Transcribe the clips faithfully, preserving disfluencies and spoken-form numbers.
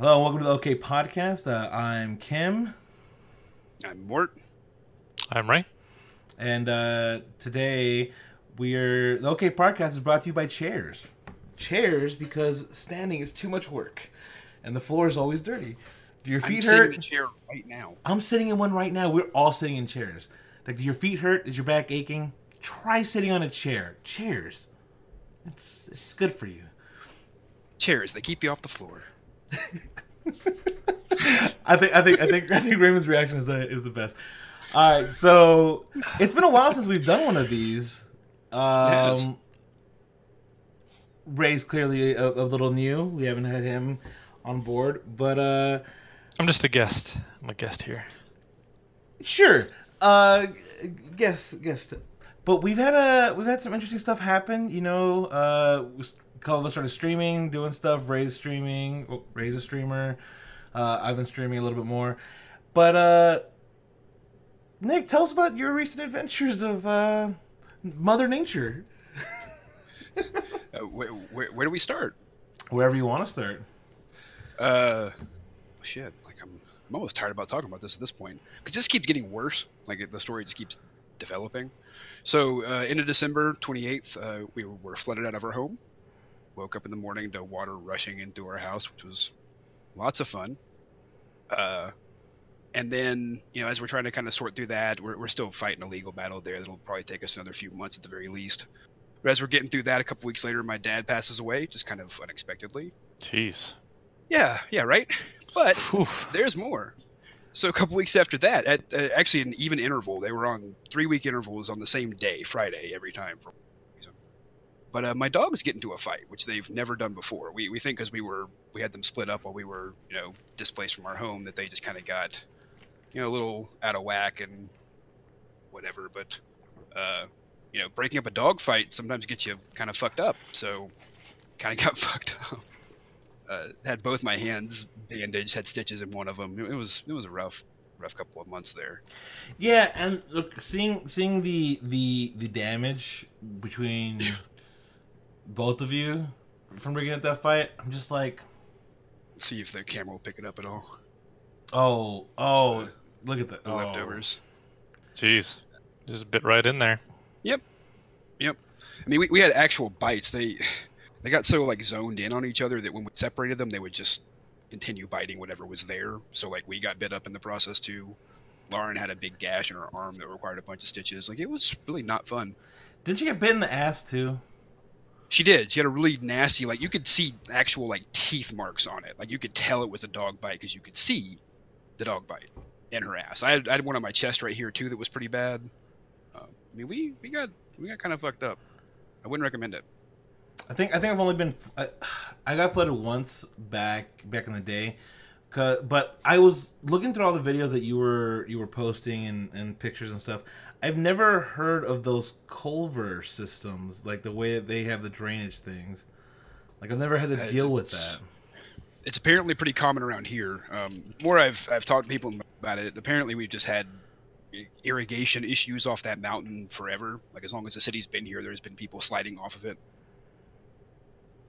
Hello and welcome to the OK Podcast. Uh, I'm Kim. I'm Mort. I'm Ray. And uh, today we're... The OK Podcast is brought to you by chairs. Chairs because standing is too much work. And the floor is always dirty. Do your feet I'm hurt? I'm sitting in a chair right now. I'm sitting in one right now. We're all sitting in chairs. Like, do your feet hurt? Is your back aching? Try sitting on a chair. Chairs. It's, it's good for you. Chairs. They keep you off the floor. I think I think I think I think Raymond's reaction is the is the best. All right, so it's been a while since we've done one of these. Um, yes. Ray's clearly a, a little new. We haven't had him on board, but uh, I'm just a guest. I'm a guest here. Sure, uh, guest guest. But we've had a we've had some interesting stuff happen. You know, uh. A couple of us started streaming, doing stuff. Ray's streaming. Oh, Ray's a streamer. Uh, I've been streaming a little bit more. But, uh, Nick, tell us about your recent adventures of uh, Mother Nature. uh, where, where, where do we start? Wherever you want to start. Uh, shit. Like, I'm, I'm almost tired about talking about this at this point. Because this keeps getting worse. Like, the story just keeps developing. So, uh, into December twenty-eighth, uh, we were flooded out of our home. Woke up in the morning to water rushing into our house, which was lots of fun. Uh, and then, you know, as we're trying to kind of sort through that, we're, we're still fighting a legal battle there that'll probably take us another few months at the very least. But as we're getting through that, a couple weeks later, my dad passes away, just kind of unexpectedly. Jeez. Yeah, yeah, right? But oof, there's more. So a couple weeks after that, at uh, actually an even interval, they were on three-week intervals on the same day, Friday, every time for But uh, my dogs get into a fight, which they've never done before. We we think because we were we had them split up while we were you know displaced from our home that they just kind of got you know a little out of whack and whatever. But uh, you know breaking up a dog fight sometimes gets you kind of fucked up. So kind of got fucked up. Uh, had both my hands bandaged, had stitches in one of them. It was it was a rough rough couple of months there. Yeah, and look, seeing seeing the the the damage between. Both of you from bringing up that fight, I'm just like... See if the camera will pick it up at all. Oh, oh, so, look at the, the oh. leftovers. Jeez, just bit right in there. Yep, yep. I mean, we, we had actual bites. They they got so, like, zoned in on each other that when we separated them, they would just continue biting whatever was there. So, like, we got bit up in the process, too. Lauren had a big gash in her arm that required a bunch of stitches. Like, it was really not fun. Didn't you get bit in the ass, too? She did. She had a really nasty, like, you could see actual, like, teeth marks on it. Like, you could tell it was a dog bite because you could see the dog bite in her ass. I had, I had one on my chest right here, too, that was pretty bad. Uh, I mean, we, we got we got kind of fucked up. I wouldn't recommend it. I think, I think I've only been... I, I got flooded once back back in the day. But I was looking through all the videos that you were you were posting and, and pictures and stuff. I've never heard of those culvert systems, like the way that they have the drainage things. Like, I've never had to deal with that. It's apparently pretty common around here. Um, more I've I've talked to people about it. Apparently, we've just had irrigation issues off that mountain forever. Like, as long as the city's been here, there's been people sliding off of it.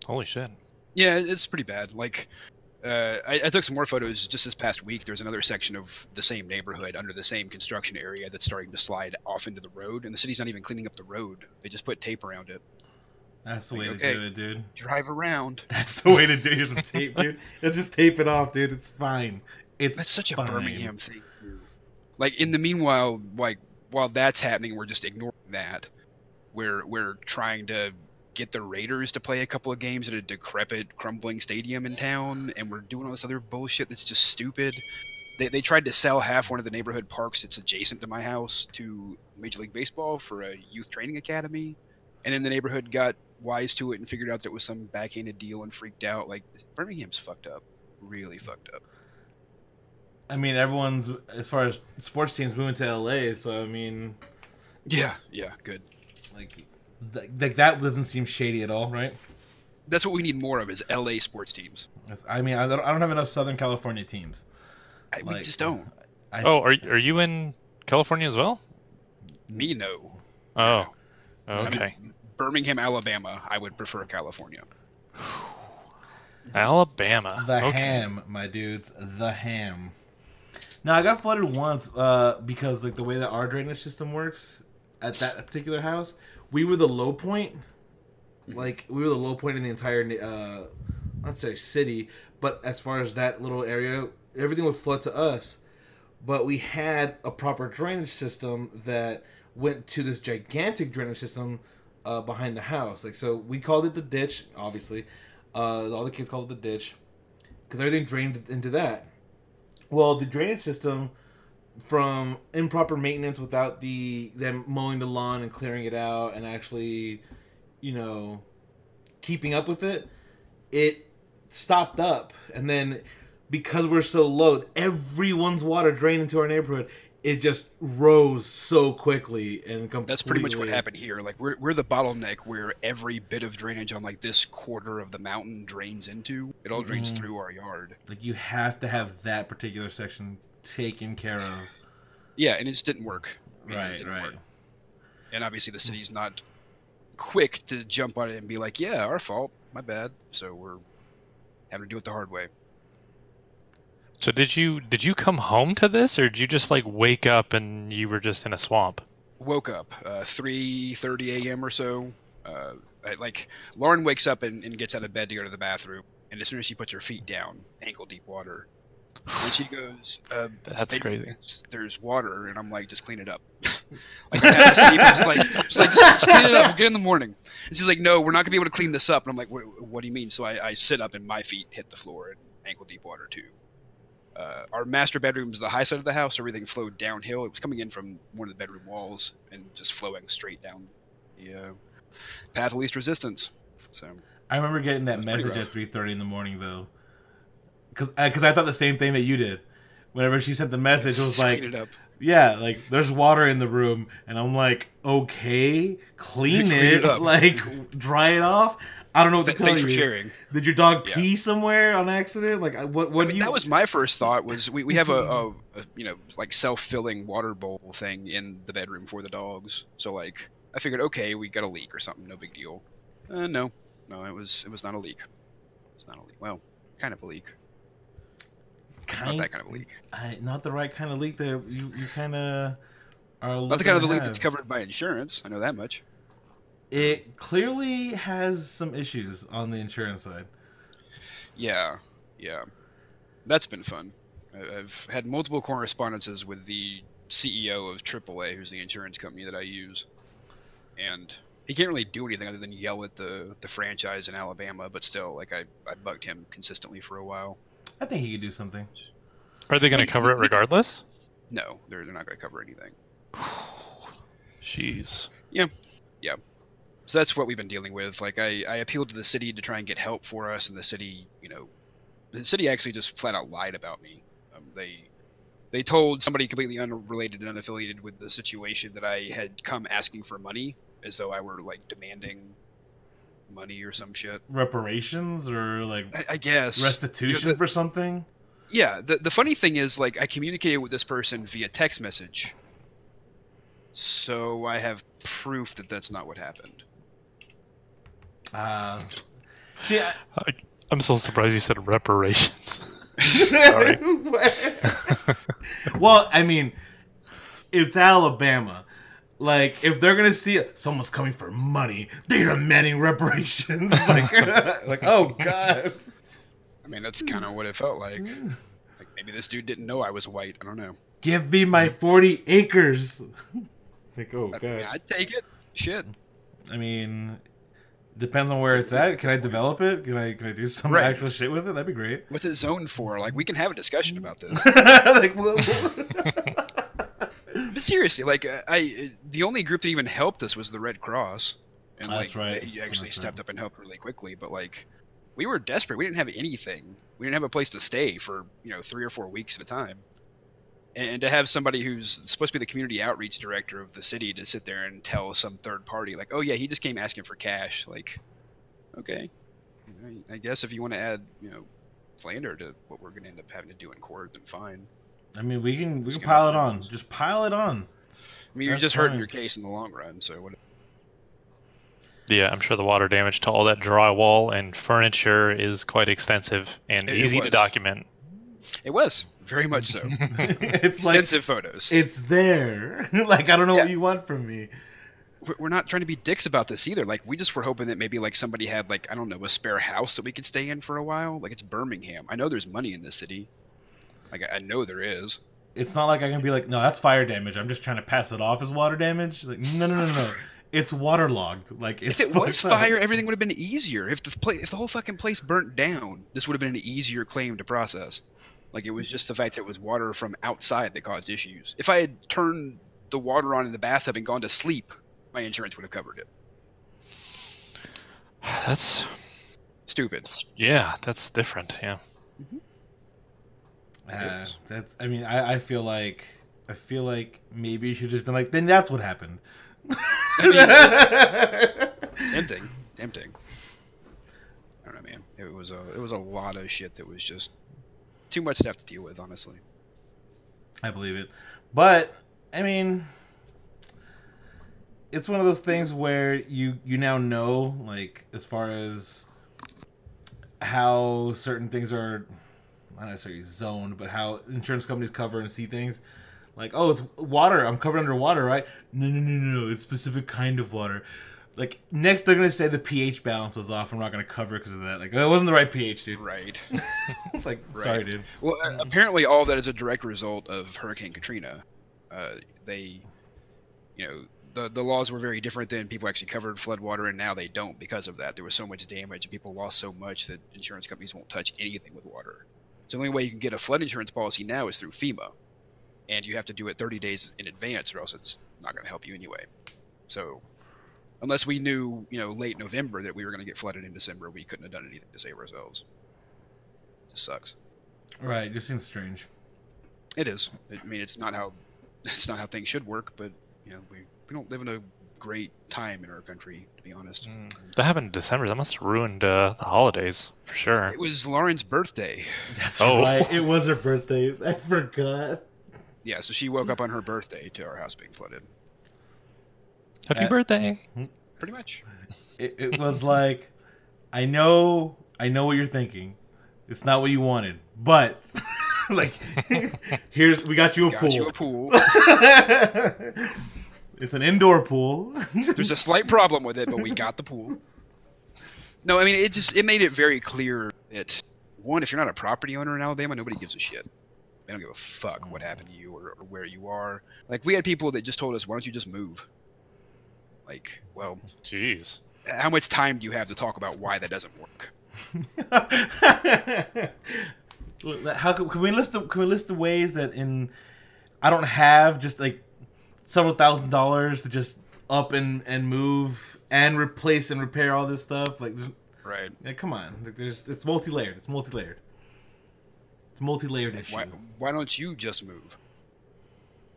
Holy shit. Yeah, it's pretty bad. Like... Uh, I, I took some more photos just this past week. There's another section of the same neighborhood under the same construction area that's starting to slide off into the road, and the city's not even cleaning up the road. They just put tape around it. That's the like, way to okay, do it, dude. Drive around. That's the way to do it. Here's some tape, dude. Let's just tape it off, dude. It's fine. It's That's such fine. a Birmingham thing, dude. Like, in the meanwhile, like, while that's happening, we're just ignoring that. We're, we're trying to... get the Raiders to play a couple of games at a decrepit, crumbling stadium in town, and we're doing all this other bullshit that's just stupid. They they tried to sell half one of the neighborhood parks that's adjacent to my house to Major League Baseball for a youth training academy, and then the neighborhood got wise to it and figured out that it was some backhanded deal and freaked out. Like, Birmingham's fucked up. Really fucked up. I mean, everyone's, as far as sports teams, moving to L A, so I mean... Yeah, yeah, good. Like... Like, that doesn't seem shady at all, right? That's what we need more of, is L A sports teams. I mean, I don't, I don't have enough Southern California teams. I, like, we just don't. I, oh, are are you in California as well? Me, no. Oh, okay. I mean, Birmingham, Alabama. I would prefer California. Alabama. The okay. ham, my dudes. The ham. Now, I got flooded once uh, because like the way that our drainage system works at that particular house, we were the low point. Like, we were the low point in the entire, uh, not say city, but as far as that little area, everything would flood to us. But we had a proper drainage system that went to this gigantic drainage system uh, behind the house. Like, so we called it the ditch, obviously. Uh, all the kids called it the ditch because everything drained into that. Well, the drainage system, from improper maintenance without the them mowing the lawn and clearing it out and actually, you know, keeping up with it, it stopped up. And then because we're so low, everyone's water drained into our neighborhood. It just rose so quickly and completely. That's pretty much what happened here. Like, we're we're the bottleneck where every bit of drainage on like this quarter of the mountain drains into. It all drains mm. through our yard. Like, you have to have that particular section taken care of. Yeah, and it just didn't work. Right, I mean, it didn't right. work. And obviously the city's not quick to jump on it and be like, "Yeah, our fault, my bad." So we're having to do it the hard way. So did you did you come home to this, or did you just like wake up and you were just in a swamp? Woke up uh, three thirty a.m. or so. Uh, I, like Lauren wakes up and, and gets out of bed to go to the bathroom, and as soon as she puts her feet down, ankle deep water. And she goes, uh, "That's crazy. There's, there's water," and I'm like, "Just clean it up." Like, I have to sleep. I'm just like, just like just, just clean it up. We'll get in the morning. And she's like, "No, we're not gonna be able to clean this up." And I'm like, "What, what do you mean?" So I, I sit up, and my feet hit the floor, and ankle deep water too. Uh, our master bedroom is the high side of the house. Everything flowed downhill. It was coming in from one of the bedroom walls and just flowing straight down the uh, path of least resistance. So I remember getting that message at three thirty in the morning, though, because because I, I thought the same thing that you did. Whenever she sent the message, it was like, it "Yeah, like there's water in the room," and I'm like, "Okay, clean, clean it, it like dry it off." I don't know what to tell you. Thanks for sharing. Did your dog yeah. pee somewhere on accident? Like, what? What I mean, do you? That was my first thought. Was we, we have a, a, a you know like self-filling water bowl thing in the bedroom for the dogs. So like I figured, okay, we got a leak or something. No big deal. Uh, no, no, it was it was not a leak. It's not a leak. Well, kind of a leak. Kind, not that kind of a leak. I, not the right kind of leak that you you kind of are. Not the kind of the leak that's covered by insurance. I know that much. It clearly has some issues on the insurance side. Yeah, yeah. That's been fun. I've had multiple correspondences with the C E O of triple A, who's the insurance company that I use. And he can't really do anything other than yell at the, the franchise in Alabama, but still, like, I, I bugged him consistently for a while. I think he could do something. Are they going to cover it regardless? No, they're, they're not going to cover anything. Jeez. Yeah, yeah. So that's what we've been dealing with. Like, I, I appealed to the city to try and get help for us, and the city, you know, the city actually just flat out lied about me. Um, they they told somebody completely unrelated and unaffiliated with the situation that I had come asking for money, as though I were, like, demanding money or some shit. Reparations or, like, I, I guess. restitution, you know, the, for something? Yeah. The, the funny thing is, like, I communicated with this person via text message, so I have proof that that's not what happened. Uh, yeah. I, I'm so surprised you said reparations. Sorry. Well, I mean, it's Alabama. Like, if they're gonna see it, someone's coming for money, they are demanding reparations. Like, like, oh god. I mean, that's kind of what it felt like. Like, maybe this dude didn't know I was white. I don't know. Give me my forty acres. Like, oh god. I mean, I'd take it. Shit. I mean. Depends on where it's at. Can I develop it? Can I can I do some right. actual shit with it? That'd be great. What's it zoned for? Like, we can have a discussion about this. Like, what, what? But seriously, like, I the only group that even helped us was the Red Cross, and oh, that's like right. they actually that's stepped right. up and helped really quickly. But like, we were desperate. We didn't have anything. We didn't have a place to stay for you know three or four weeks at a time, and to have somebody who's supposed to be the community outreach director of the city to sit there and tell some third party, like, oh yeah, he just came asking for cash. Like, okay, I guess if you want to add, you know, slander to what we're going to end up having to do in court, then fine. I mean, we can, we can pile it on. Just pile it on. I mean, you're just hurting your case in the long run, so what? yeah, I'm sure the water damage to all that drywall and furniture is quite extensive and it easy was. to document. It was. Very much so. It's extensive like, photos. It's there. Like, I don't know yeah. what you want from me. We're not trying to be dicks about this either. Like, we just were hoping that maybe, like, somebody had, like, I don't know, a spare house that we could stay in for a while. Like, it's Birmingham. I know there's money in this city. Like, I know there is. It's not like I can be like, no, that's fire damage. I'm just trying to pass it off as water damage. Like, no, no, no, no, no. It's waterlogged. Like, it's if it was fire, up. everything would have been easier. If the pla- if the whole fucking place burnt down, this would have been an easier claim to process. Like, it was just the fact that it was water from outside that caused issues. If I had turned the water on in the bathtub and gone to sleep, my insurance would have covered it. That's stupid. Yeah, that's different. Yeah. Mm-hmm. Uh, that's. I mean, I, I feel like I feel like maybe you should have just been like, then that's what happened. Tempting, tempting. I don't know, man. It was a it was a lot of shit that was just too much stuff to deal with, honestly. I believe it, but I mean, it's one of those things where you you now know, like, as far as how certain things are. Not necessarily zoned, but how insurance companies cover and see things. Like, oh, it's water. I'm covered under water, right? No, no, no, no. It's a specific kind of water. Like, next they're going to say the pH balance was off. I'm not going to cover it because of that. Like, oh, it wasn't the right pH, dude. Right. Like, right. Sorry, dude. Well, um, apparently all that is a direct result of Hurricane Katrina. Uh, they, you know, the, the laws were very different then. People actually covered flood water, and now they don't because of that. There was so much damage, and people lost so much that insurance companies won't touch anything with water. So the only way you can get a flood insurance policy now is through FEMA, and you have to do it thirty days in advance, or else it's not going to help you anyway. So unless we knew, you know, late November that we were going to get flooded in December, we couldn't have done anything to save ourselves. It just sucks. Right. It just seems strange. It is. I mean, it's not how it's not how things should work, but you know, we we don't live in a great time in our country, to be honest. Mm, that happened in December. That must have ruined uh, the holidays for sure. It was Lauren's birthday. That's oh. right. It was her birthday. I forgot. Yeah, so she woke up on her birthday to our house being flooded. Happy uh, birthday. Pretty much. It, it was like, I know, I know what you're thinking. It's not what you wanted, but. Like, here's we got you a got pool. You a pool. It's an indoor pool. There's a slight problem with it, but we got the pool. No, I mean, it just it made it very clear that, one, if you're not a property owner in Alabama, nobody gives a shit. They don't give a fuck what happened to you or, or where you are. Like, we had people that just told us, why don't you just move? Like, well. Jeez. How much time do you have to talk about why that doesn't work? How can, can we list the, can we list the ways that in I don't have just, like, several thousand dollars to just up and, and move and replace and repair all this stuff. Like, right. Yeah, come on. Like, there's, it's multi-layered. It's multi-layered. It's a multi-layered issue. Why, why don't you just move?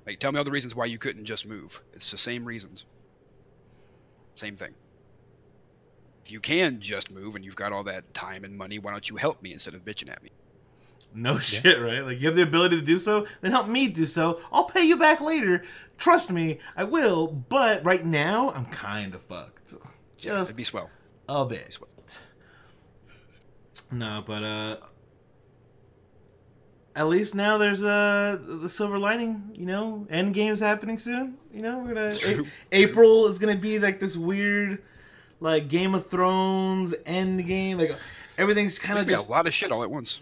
Like, tell me all the reasons why you couldn't just move. It's the same reasons. Same thing. If you can just move and you've got all that time and money, why don't you help me instead of bitching at me? No yeah. shit, right? Like, you have the ability to do so, then help me do so. I'll pay you back later. Trust me, I will. But right now, I'm kind of fucked. Just yeah, it'd be swell. A bit. Swell. No, but uh, at least now there's uh the silver lining. You know, Endgame's happening soon. You know, we're gonna a- April is gonna be like this weird, like Game of Thrones Endgame. Like everything's kind of just a lot of shit all at once.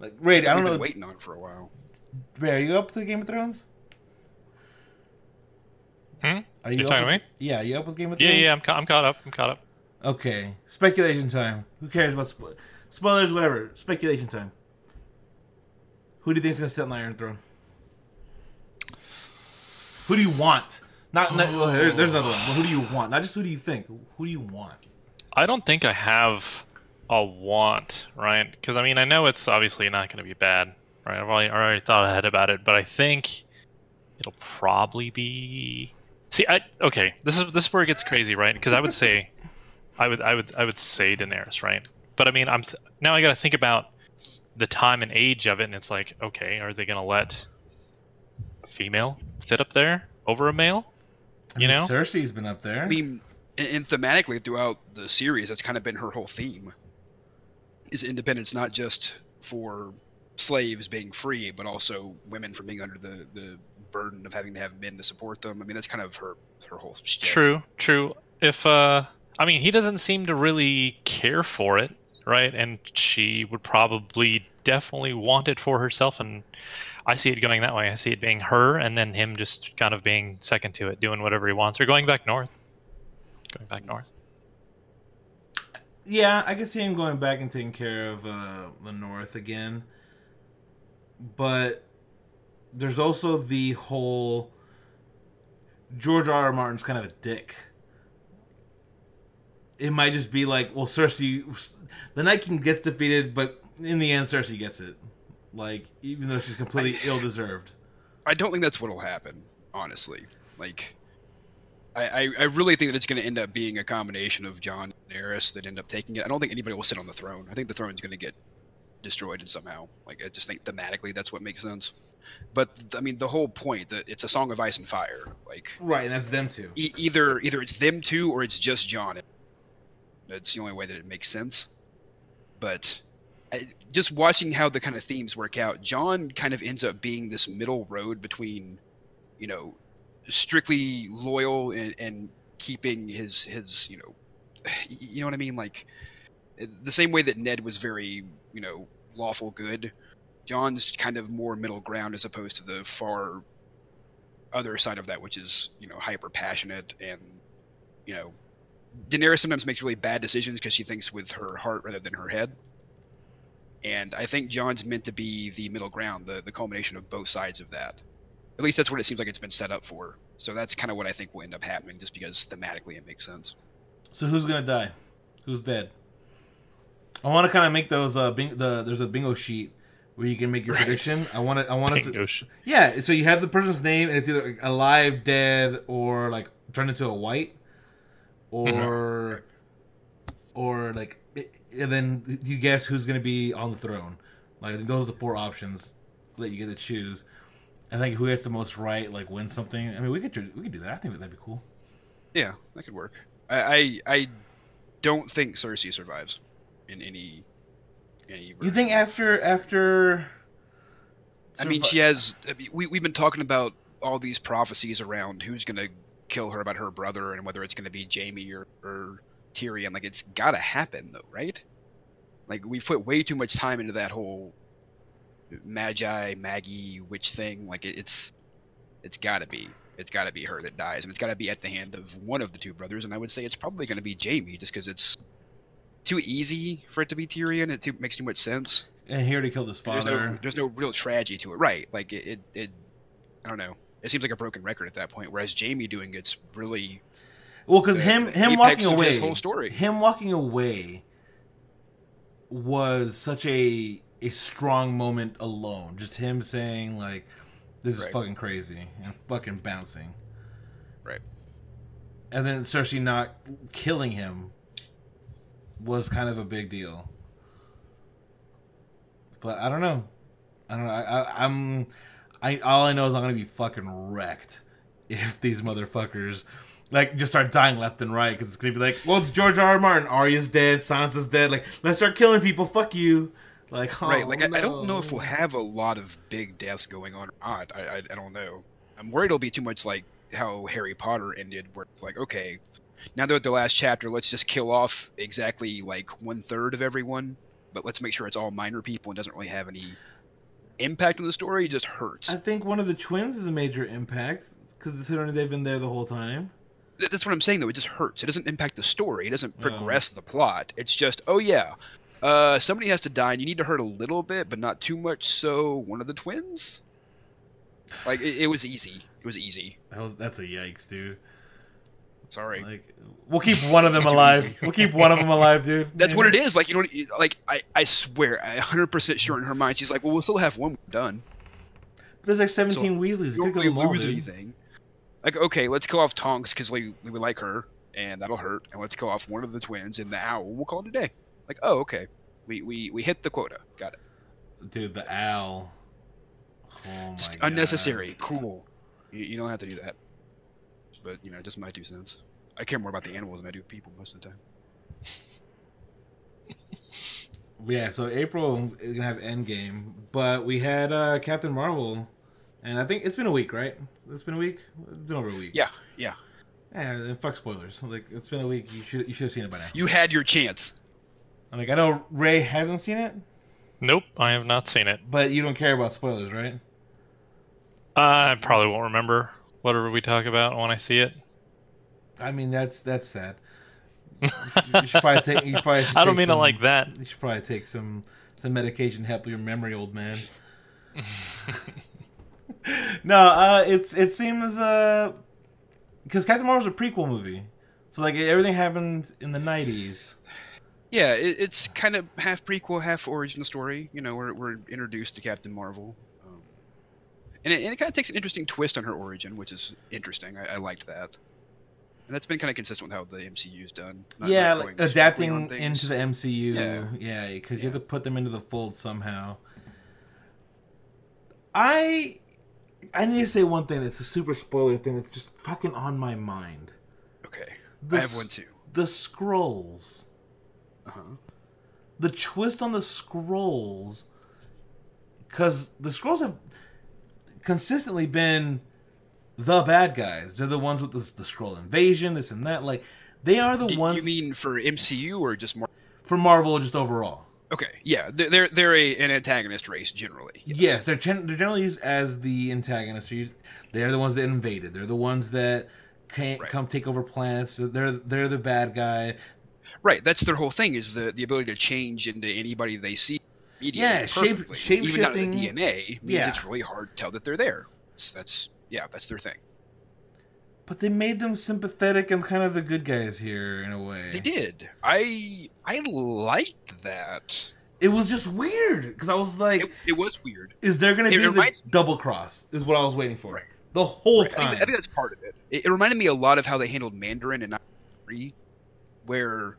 Like, Ray, I don't know. Been waiting on it for a while. Ray, are you up to Game of Thrones? Hmm? Are you You're talking with, to me? Yeah, are you up with Game of yeah, Thrones? Yeah, yeah, I'm, ca- I'm caught up. I'm caught up. Okay. Speculation time. Who cares about spo- spoilers, whatever. Speculation time. Who do you think is going to sit on the Iron Throne? Who do you want? Not, not oh. there, There's another one. But who do you want? Not just who do you think. Who do you want? I don't think I have a want, right? Because, I mean, I know it's obviously not going to be bad, right? I've already, already thought ahead about it, but I think it'll probably be... See, I okay, this is this is where it gets crazy, right? Because I would say, I would I would I would say Daenerys, right? But I mean, I'm th- now I got to think about the time and age of it, and it's like, okay, are they going to let a female sit up there over a male? You I mean, know, Cersei's been up there. I mean, and, and thematically throughout the series, that's kind of been her whole theme, is independence, not just for slaves being free, but also women from being under the, the burden of having to have men to support them. I mean, that's kind of her, her whole shtick. True, true. If, uh, I mean, he doesn't seem to really care for it, right? And she would probably definitely want it for herself, and I see it going that way. I see it being her, and then him just kind of being second to it, doing whatever he wants, or going back north. Going back north. Yeah, I can see him going back and taking care of uh, the north again. But there's also the whole George R. R. Martin's kind of a dick. It might just be like, well, Cersei, the Night King gets defeated, but in the end, Cersei gets it. Like, even though she's completely I, ill-deserved. I don't think that's what'll happen, honestly. Like, I, I, I really think that it's going to end up being a combination of Jon and Daenerys that end up taking it. I don't think anybody will sit on the throne. I think the throne's going to get destroyed somehow. Like, I just think thematically that's what makes sense. But I mean, the whole point that it's a song of ice and fire. Like, right, and that's them two. E either either it's them two or it's just Jon. That's the only way that it makes sense. But I, just watching how the kind of themes work out, Jon kind of ends up being this middle road between, you know, strictly loyal and, and keeping his his you know, you know what I mean, like the same way that Ned was very, you know, lawful good. Jon's kind of more middle ground as opposed to the far other side of that, which is, you know, hyper passionate and, you know, Daenerys sometimes makes really bad decisions because she thinks with her heart rather than her head. And I think Jon's meant to be the middle ground, the, the culmination of both sides of that. At least that's what it seems like it's been set up for. So that's kind of what I think will end up happening, just because thematically it makes sense. So who's going to die? Who's dead? I want to kind of make those. Uh, bing the there's a bingo sheet where you can make your right. prediction. I want to. I want to. Yeah. So you have the person's name, and it's either alive, dead, or like turned into a white, or mm-hmm. right. or like, and then you guess who's going to be on the throne. Like, I think those are the four options that you get to choose. I think who gets the most right, like, wins something. I mean, we could we could do that. I think that'd be cool. Yeah, that could work. I I, I don't think Cersei survives. In any, any you think after after? I mean, she has. I mean, we we've been talking about all these prophecies around who's gonna kill her, about her brother, and whether it's gonna be Jaime or, or Tyrion. Like, it's gotta happen though, right? Like, we put way too much time into that whole Magi, Maggie, witch thing. Like, it, it's it's gotta be it's gotta be her that dies, and it's gotta be at the hand of one of the two brothers. And I would say it's probably gonna be Jaime, just because it's too easy for it to be Tyrion. It too, makes too much sense. And he already killed his father. There's no, there's no real tragedy to it, right? Like it, it, it, I don't know. It seems like a broken record at that point. Whereas Jaime doing it's really well because him, him walking away, his whole story. Him walking away was such a a strong moment alone. Just him saying like, "This is right. fucking crazy," and fucking bouncing, right? And then Cersei not killing him was kind of a big deal, but I don't know. I don't know. I, I, I'm, I all I know is I'm gonna be fucking wrecked if these motherfuckers like just start dying left and right, because it's gonna be like, well, it's George R. R. Martin. Arya's dead. Sansa's dead. Like, let's start killing people. Fuck you. Like, oh, right? Like, no. I, I don't know if we'll have a lot of big deaths going on or not. I, I, I don't know. I'm worried it'll be too much like how Harry Potter ended, where it's like, okay, now they're at the last chapter, let's just kill off exactly like one third of everyone, but let's make sure it's all minor people and doesn't really have any impact on the story. It just hurts. I think one of the twins is a major impact, because they've been there the whole time. That's what I'm saying, though. It just hurts. It doesn't impact the story. It doesn't progress um. the plot. It's just, oh yeah, uh, somebody has to die, and you need to hurt a little bit, but not too much, so one of the twins? Like, it, it was easy. It was easy. That was, that's a yikes, dude. Sorry. Like, we'll keep one of them alive. We'll keep one of them alive, dude. That's what it is. Like, you know, like I, I swear, I one hundred percent sure in her mind, she's like, well, we'll still have one done. There's like seventeen so Weasleys. You could really lose anything. Like, okay, let's kill off Tonks because we, we like her, and that'll hurt. And let's kill off one of the twins and the owl. We'll call it a day. Like, oh, okay, we we we hit the quota. Got it. Dude, the owl. Oh my Just God. Unnecessary. Cool. You, you don't have to do that. But, you know, just my two cents. I care more about the animals than I do people most of the time. Yeah, so April is gonna have Endgame, but we had uh, Captain Marvel, and I think it's been a week, right? It's been a week. It's been over a week. Yeah, yeah. And fuck spoilers. Like, it's been a week. You should you should have seen it by now. You had your chance. I'm like, I know Ray hasn't seen it. Nope, I have not seen it. But you don't care about spoilers, right? I probably won't remember whatever we talk about when I see it. I mean, that's that's sad. You should probably take. You probably should I don't take mean some, it like that. You should probably take some some medication to help your memory, old man. No, uh, it's it seems uh, because Captain Marvel's a prequel movie, so like everything happened in the nineties. Yeah, it, it's kind of half prequel, half origin story. You know, we're we're introduced to Captain Marvel, um, and it, and it kind of takes an interesting twist on her origin, which is interesting. I, I liked that. And that's been kind of consistent with how the M C U's done. Not yeah, like adapting into the M C U. Yeah, yeah, because yeah. you have to put them into the fold somehow. I I need to say one thing that's a super spoiler thing that's just fucking on my mind. Okay, the, I have one too. The Skrulls. Uh-huh. The twist on the Skrulls. Because the Skrulls have consistently been... the bad guys. They're the ones with the, the Skrull invasion, this and that. Like, they are the Do ones... You mean for M C U or just Marvel? For Marvel, just overall. Okay, yeah. They're they're a, an antagonist race, generally. Yes, yes they're, gen they're generally used as the antagonists. They're the ones that invaded. They're the ones that can't right. come take over planets. They're, they're the bad guy. Right, that's their whole thing, is the, the ability to change into anybody they see immediately. Yeah, shape, shape Even out of the D N A means yeah. it's really hard to tell that they're there. That's... that's Yeah, that's their thing. But they made them sympathetic and kind of the good guys here in a way. They did. I I liked that. It was just weird because I was like, it, it was weird. Is there going to be the double cross? Is what I was waiting for right. the whole right. time. I think, I think that's part of it. it. It reminded me a lot of how they handled Mandarin and Kree, where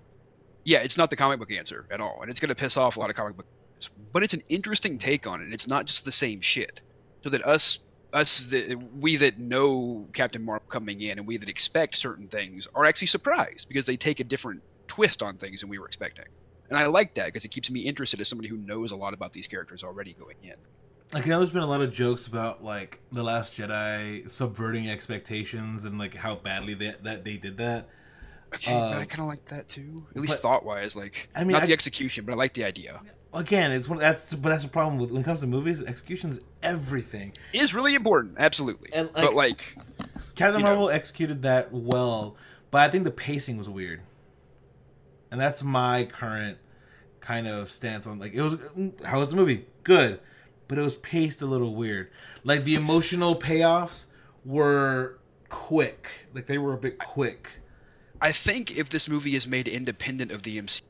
yeah, it's not the comic book answer at all, and it's going to piss off a lot of comic book answers, but it's an interesting take on it. And it's not just the same shit. So that us. Us, the, we that know Captain Marvel coming in and we that expect certain things are actually surprised because they take a different twist on things than we were expecting. And I like that because it keeps me interested as somebody who knows a lot about these characters already going in. Like, I know there's been a lot of jokes about, like, The Last Jedi subverting expectations and, like, how badly they, that they did that. Okay, uh, I kind of like that, too. At least thought-wise, like, I mean, not I, the execution, but I like the idea. Again, it's one that's but that's the problem with when it comes to movies. Execution's everything. It is really important, absolutely. And like, but like, Captain Marvel know. executed that well, but I think the pacing was weird, and that's my current kind of stance on like it was. How was the movie? Good, but it was paced a little weird. Like the emotional payoffs were quick. Like they were a bit quick. I think if this movie is made independent of the M C U.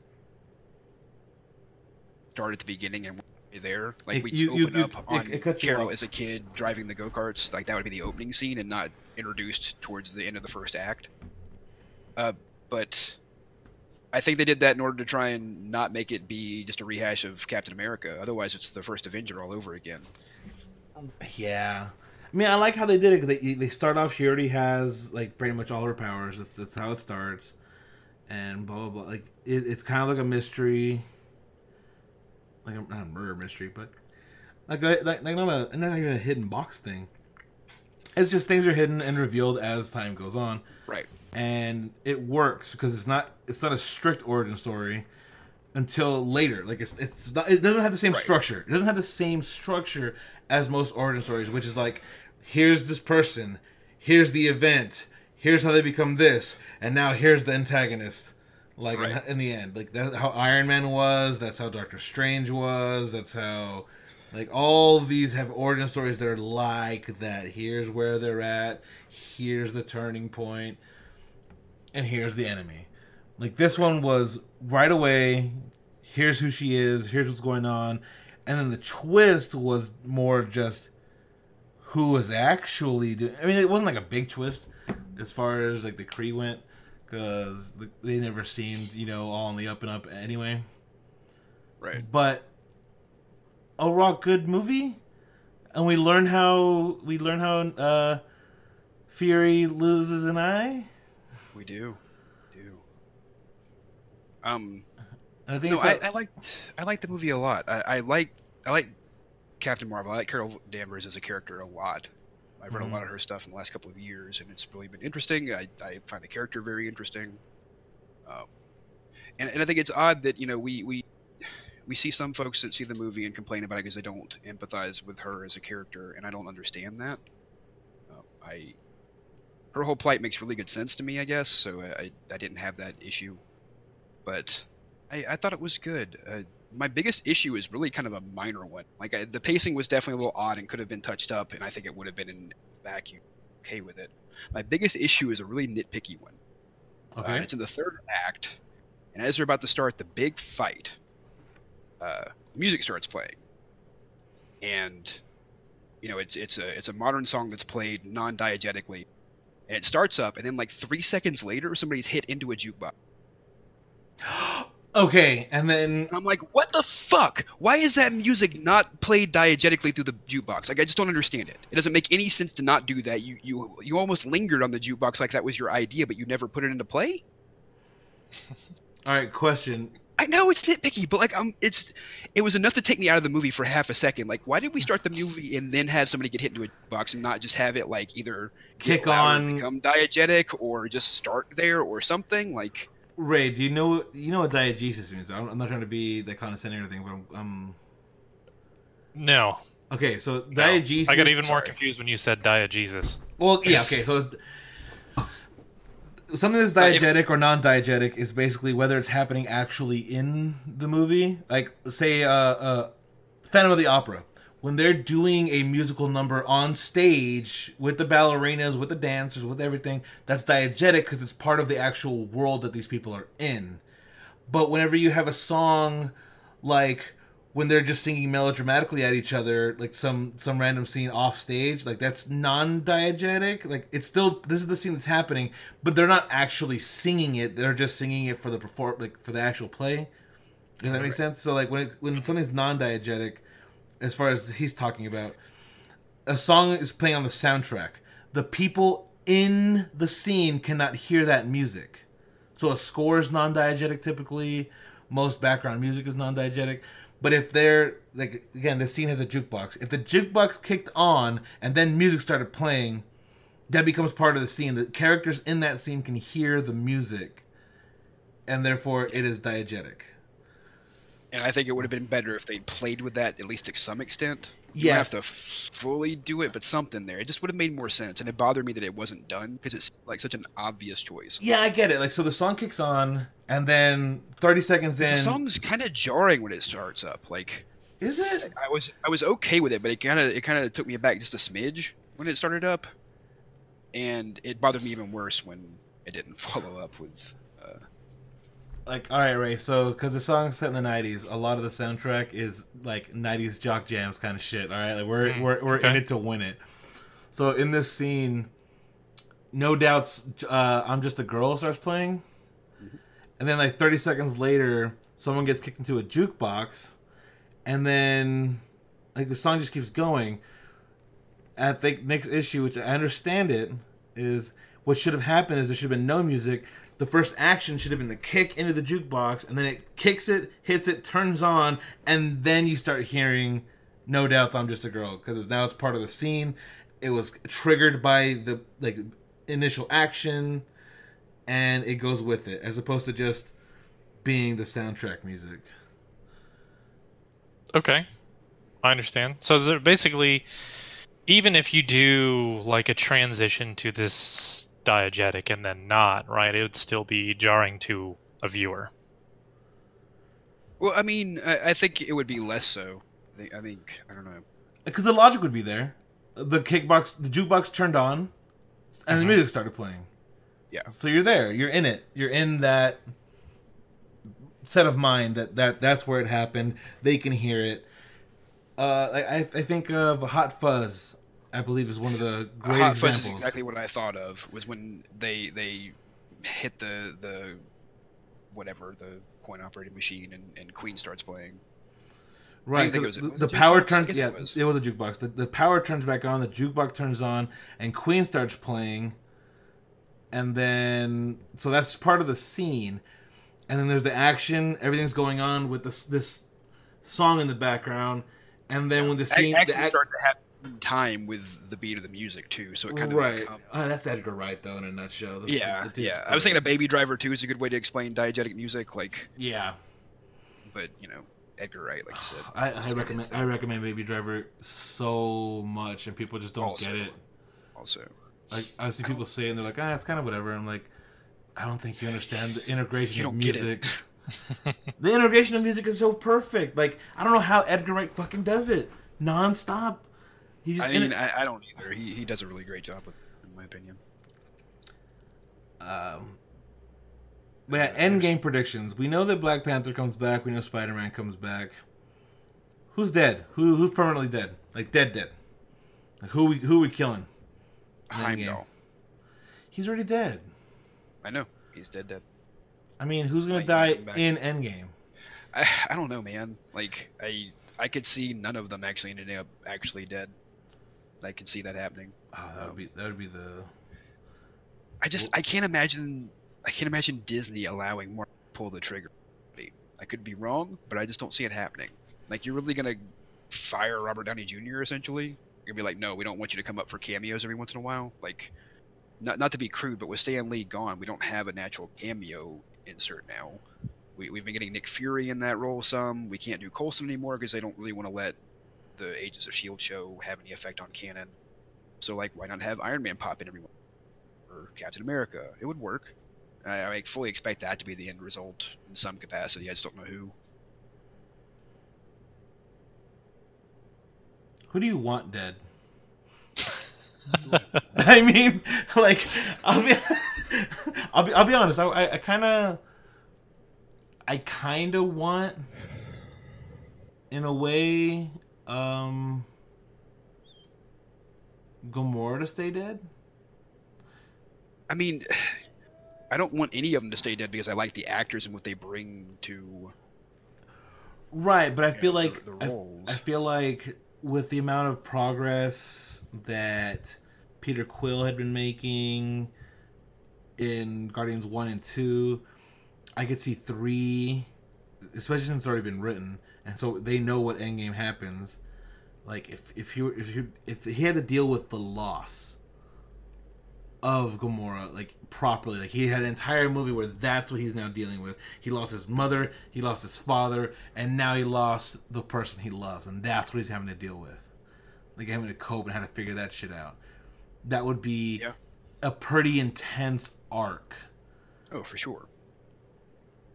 Start at the beginning and we're there. Like, we open you, up on it, it Carol as a kid driving the go-karts. Like, that would be the opening scene and not introduced towards the end of the first act. Uh, but I think they did that in order to try and not make it be just a rehash of Captain America. Otherwise, it's the first Avenger all over again. Yeah. I mean, I like how they did it. They, they start off, she already has, like, pretty much all her powers. That's, that's how it starts. And blah, blah, blah. Like, it, it's kind of like a mystery... Like, a, not a murder mystery, but... Like, a, like, like not, a, not even a hidden box thing. It's just things are hidden and revealed as time goes on. Right. And it works, because it's not it's not a strict origin story until later. Like, it's, it's not, it doesn't have the same right. structure. It doesn't have the same structure as most origin stories, which is like, here's this person, here's the event, here's how they become this, and now here's the antagonist. Like, right. in the end. Like, that's how Iron Man was. That's how Doctor Strange was. That's how... Like, all these have origin stories that are like that. Here's where they're at. Here's the turning point. And here's the enemy. Like, this one was right away. Here's who she is. Here's what's going on. And then the twist was more just who was actually doing... I mean, it wasn't, like, a big twist as far as, like, the Kree went. Because they never seemed, you know, all on the up and up anyway. Right. But overall, good movie, and we learn how we learn how uh, Fury loses an eye. We do. We do. Um, I think no, I, I liked I liked the movie a lot. I, I like I like Captain Marvel. I like Carol Danvers as a character a lot. I've read mm-hmm. a lot of her stuff in the last couple of years, and it's really been interesting. I, I find the character very interesting. Um, and, and I think it's odd that, you know, we, we we see some folks that see the movie and complain about it because they don't empathize with her as a character, and I don't understand that. Um, I her whole plight makes really good sense to me, I guess, so I, I didn't have that issue. But I, I thought it was good. Uh, my biggest issue is really kind of a minor one. Like I, the pacing was definitely a little odd and could have been touched up, and I think it would have been in vacuum okay with it. My biggest issue is a really nitpicky one. Okay. Uh, it's in the third act, and as they're about to start the big fight, uh, music starts playing, and you know it's it's a it's a modern song that's played non-diegetically, and it starts up, and then like three seconds later, somebody's hit into a jukebox. Okay, and then I'm like, what the fuck? Why is that music not played diegetically through the jukebox? Like, I just don't understand it. It doesn't make any sense to not do that. You you you almost lingered on the jukebox like that was your idea, but you never put it into play. All right, question. I know it's nitpicky, but like, um, it's it was enough to take me out of the movie for half a second. Like, why did we start the movie and then have somebody get hit into a box and not just have it like either kick on, become diegetic, or just start there or something like? Ray, do you know you know what diegesis means? I'm, I'm not trying to be that condescending or anything, but I'm. I'm... No. Okay, so diegesis. No. I got even more Sorry. confused when you said diegesis. Well, yeah, okay, so something that's diegetic if... or non-diegetic is basically whether it's happening actually in the movie. Like, say, uh, uh, Phantom of the Opera. When they're doing a musical number on stage with the ballerinas, with the dancers, with everything, that's diegetic because it's part of the actual world that these people are in. But whenever you have a song, like when they're just singing melodramatically at each other, like some some random scene off stage, like that's non-diegetic. Like it's still this is the scene that's happening, but they're not actually singing it. They're just singing it for the perform, like for the actual play. Does that make sense? So like when it, when something's non-diegetic. As far as he's talking about, a song is playing on the soundtrack. The people in the scene cannot hear that music. So a score is non-diegetic typically. Most background music is non-diegetic. But if they're, like, again, the scene has a jukebox. If the jukebox kicked on and then music started playing, that becomes part of the scene. The characters in that scene can hear the music, and therefore it is diegetic. And I think it would have been better if they'd played with that, at least to some extent. You yes. don't have to fully do it, but something there. It just would have made more sense, and it bothered me that it wasn't done, because it's like such an obvious choice. Yeah, I get it. Like, so the song kicks on, and then thirty seconds in... The song's kind of jarring when it starts up. Like, is it? I was I was okay with it, but it kind of it kind of took me aback just a smidge when it started up. And it bothered me even worse when it didn't follow up with... Uh, Like, all right, Ray, so, because the song's set in the nineties, a lot of the soundtrack is, like, nineties jock jams kind of shit, all right? Like, we're, mm, we're, we're okay. in it to win it. So, in this scene, No Doubt's uh, I'm Just a Girl starts playing, mm-hmm. and then, like, thirty seconds later, someone gets kicked into a jukebox, and then, like, the song just keeps going. And I think next issue, which I understand it, is what should have happened is there should have been no music. The first action should have been the kick into the jukebox, and then it kicks it, hits it, turns on, and then you start hearing No Doubt's I'm Just a Girl, because now it's part of the scene. It was triggered by the like initial action, and it goes with it, as opposed to just being the soundtrack music. Okay. I understand. So basically, even if you do like a transition to this... diegetic and then not, right? It would still be jarring to a viewer. Well, I mean, I, I think it would be less so. I think, I don't know. Because the logic would be there. The kickbox, the jukebox turned on, and mm-hmm. the music started playing. Yeah. So you're there. You're in it. You're in that set of mind that, that that's where it happened. They can hear it. Uh, I, I think of Hot Fuzz. I believe is one of the great Hot examples. Fuzz is exactly what I thought of was when they they hit the the whatever the coin operated machine and, and Queen starts playing. Right, the, was, the, was the power turns. Yeah, it was. it was a jukebox. The, the power turns back on. The jukebox turns on, and Queen starts playing. and then so that's part of the scene, and then there's the action. Everything's going on with this this song in the background, and then when the scene I actually the, start to have time with the beat of the music too, so it kind right. of right. Oh, that's Edgar Wright though in a nutshell. The, yeah, the, the yeah. I was thinking a Baby Driver too is a good way to explain diegetic music, like yeah, but you know. Edgar Wright, like you said. I, I recommend I recommend Baby Driver so much, and people just don't also, get it. Also, like I see people say, and they're like, "Ah, it's kind of whatever." I'm like, I don't think you understand the integration of music. The integration of music is so perfect. Like I don't know how Edgar Wright fucking does it nonstop. He's I mean, I, I don't either. He he does a really great job with it, in my opinion. Um. But yeah, Endgame predictions. We know that Black Panther comes back. We know Spider-Man comes back. Who's dead? Who Who's permanently dead? Like, dead dead. Like, who we who we killing? Heimdall. He's already dead. I know. He's dead dead. I mean, who's going to die in Endgame? I, I don't know, man. Like, I I could see none of them actually ending up actually dead. I could see that happening. Oh, that would um, be, that would be the... I just... I can't imagine... I can't imagine Disney allowing Marvel to pull the trigger. I could be wrong, but I just don't see it happening. Like, you're really going to fire Robert Downey Junior, essentially? You're going to be like, no, we don't want you to come up for cameos every once in a while. Like, not not to be crude, but with Stan Lee gone, we don't have a natural cameo insert now. We, we've been getting Nick Fury in that role some. We can't do Coulson anymore because they don't really want to let the Agents of S H I E L D show have any effect on canon. So, like, why not have Iron Man pop in every once in a while? Or Captain America. It would work. I fully expect that to be the end result in some capacity. I just don't know who. Who do you want dead? I mean, like, I'll be, I'll be, I'll be honest. I, I kind of, I kind of want, in a way, um, Gamora to stay dead. I mean. I don't want any of them to stay dead because I like the actors and what they bring to. Right, but I feel know, like the, the I, I feel like with the amount of progress that Peter Quill had been making in Guardians one and two, I could see three, especially since it's already been written, and so they know what Endgame happens. Like if if he were, if he, if he had to deal with the loss of Gamora, like, properly. Like, he had an entire movie where that's what he's now dealing with. He lost his mother, he lost his father, and now he lost the person he loves, and that's what he's having to deal with. Like, having to cope and how to figure that shit out. That would be yeah. a pretty intense arc. Oh, for sure.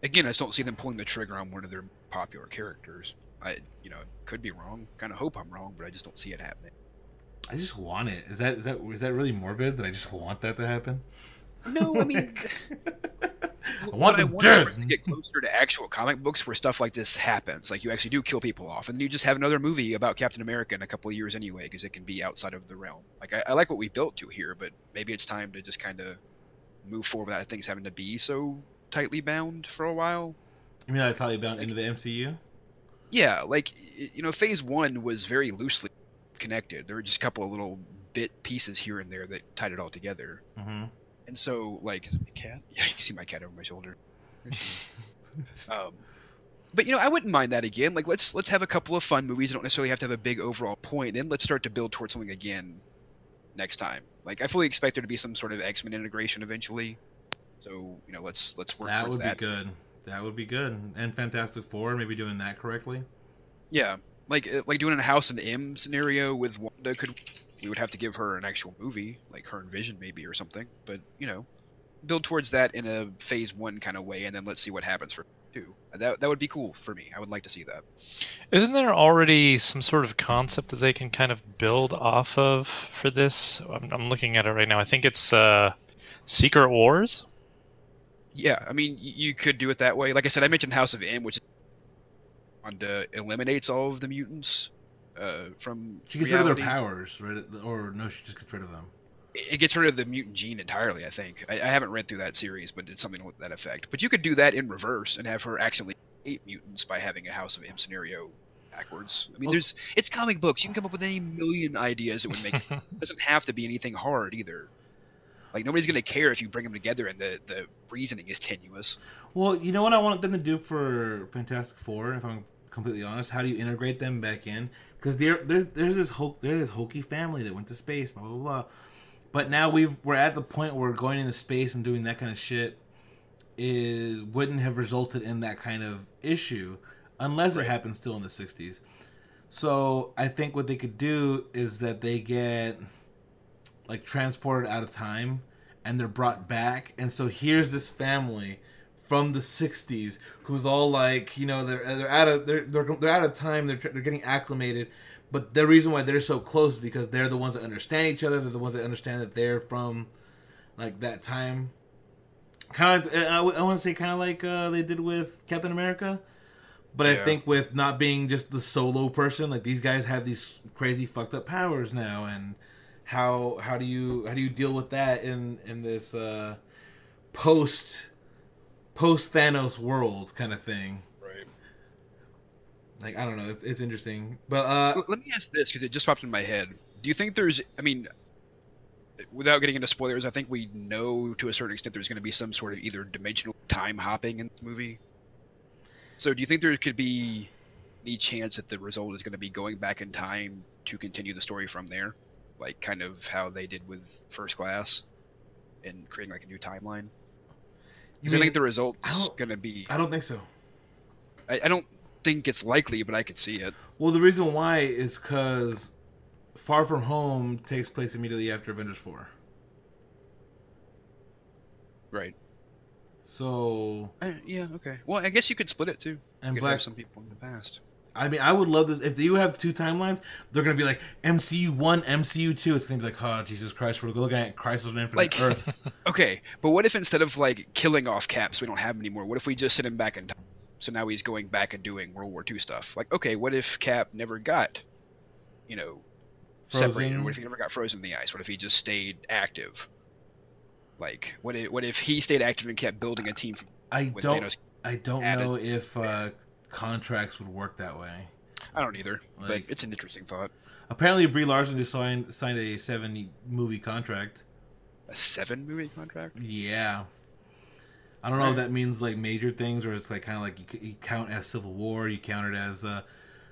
Again, I just don't see them pulling the trigger on one of their popular characters. I, you know, could be wrong. Kind of hope I'm wrong, but I just don't see it happening. I just want it. Is that is that is that really morbid that I just want that to happen? No, I mean, I want them dead. To get closer to actual comic books where stuff like this happens, like you actually do kill people off, and you just have another movie about Captain America in a couple of years anyway, because it can be outside of the realm. Like I, I like what we built to here, but maybe it's time to just kind of move forward without things having to be so tightly bound for a while. You mean like tightly bound like, into the M C U? Yeah, like you know, Phase One was very loosely connected. There were just a couple of little bit pieces here and there that tied it all together. Mm-hmm. And so, like, is it my cat? Yeah, you can see my cat over my shoulder. um, but you know, I wouldn't mind that again. Like, let's let's have a couple of fun movies. You don't necessarily have to have a big overall point. Then let's start to build towards something again next time. Like, I fully expect there to be some sort of X-Men integration eventually. So you know, let's let's work. That would that. be good. That would be good. And Fantastic Four, maybe doing that correctly. Yeah. Like, like doing a House and M scenario with Wanda, could we would have to give her an actual movie, like her and Vision maybe or something. But, you know, build towards that in a Phase one kind of way, and then let's see what happens for two. That, that would be cool for me. I would like to see that. Isn't there already some sort of concept that they can kind of build off of for this? I'm, I'm looking at it right now. I think it's uh, Secret Wars? Yeah, I mean, you could do it that way. Like I said, I mentioned House of M, which is Wanda eliminates all of the mutants uh, from She gets reality. rid of their powers, right? Or no, she just gets rid of them. It gets rid of the mutant gene entirely, I think. I, I haven't read through that series, but it's something with that effect. But you could do that in reverse and have her accidentally create mutants by having a House of M scenario backwards. I mean, oh. there's it's comic books. You can come up with any million ideas that would make it. It doesn't have to be anything hard either. Like, nobody's going to care if you bring them together and the, the reasoning is tenuous. Well, you know what I want them to do for Fantastic Four, if I'm completely honest? How do you integrate them back in? Because there, there's, there's this ho- there's this hokey family that went to space, blah, blah, blah. But now we've, we're at the point where going into space and doing that kind of shit is wouldn't have resulted in that kind of issue unless right. it happened still in the sixties. So I think what they could do is that they get... like transported out of time and they're brought back, and so here's this family from the sixties who's all like, you know, they're they're out of they're they're, they're out of time, they're they're getting acclimated, but the reason why they're so close is because they're the ones that understand each other, they're the ones that understand that they're from like that time. Kind of, I, I want to say kind of like uh, they did with Captain America, but yeah. I think with not being just the solo person, like these guys have these crazy fucked up powers now, and How how do you how do you deal with that in in this uh, post post Thanos world kind of thing? Right. Like, I don't know, it's it's interesting, but uh, let me ask this because it just popped in my head. Do you think there's? I mean, without getting into spoilers, I think we know to a certain extent there's going to be some sort of either dimensional time hopping in the movie. So do you think there could be any chance that the result is going to be going back in time to continue the story from there? Like kind of how they did with First Class and creating like a new timeline. You mean, I think the result's going to be... I don't think so. I, I don't think it's likely, but I could see it. Well, the reason why is because Far From Home takes place immediately after Avengers four. Right. So... I, yeah, okay. Well, I guess you could split it too. And you could Black... have some people in the past. I mean, I would love this. If you have two timelines, they're going to be like M C U one, M C U two. It's going to be like, oh, Jesus Christ, we're looking at Crisis on Infinite like, Earths. Okay, but what if instead of, like, killing off Caps, we don't have him anymore? What if we just send him back in time? So now he's going back and doing World War two stuff. Like, okay, what if Cap never got, you know, frozen. separated? What if he never got frozen in the ice? What if he just stayed active? Like, what if, what if he stayed active and kept building a team? From, I, don't, Thanos, I don't know if... Uh, contracts would work that way. I don't either, like, but it's an interesting thought. Apparently, Brie Larson just signed signed a seven movie contract. A seven movie contract? Yeah. I don't know right. if that means like major things, or it's like kind of like you, you count as Civil War, you count it as uh,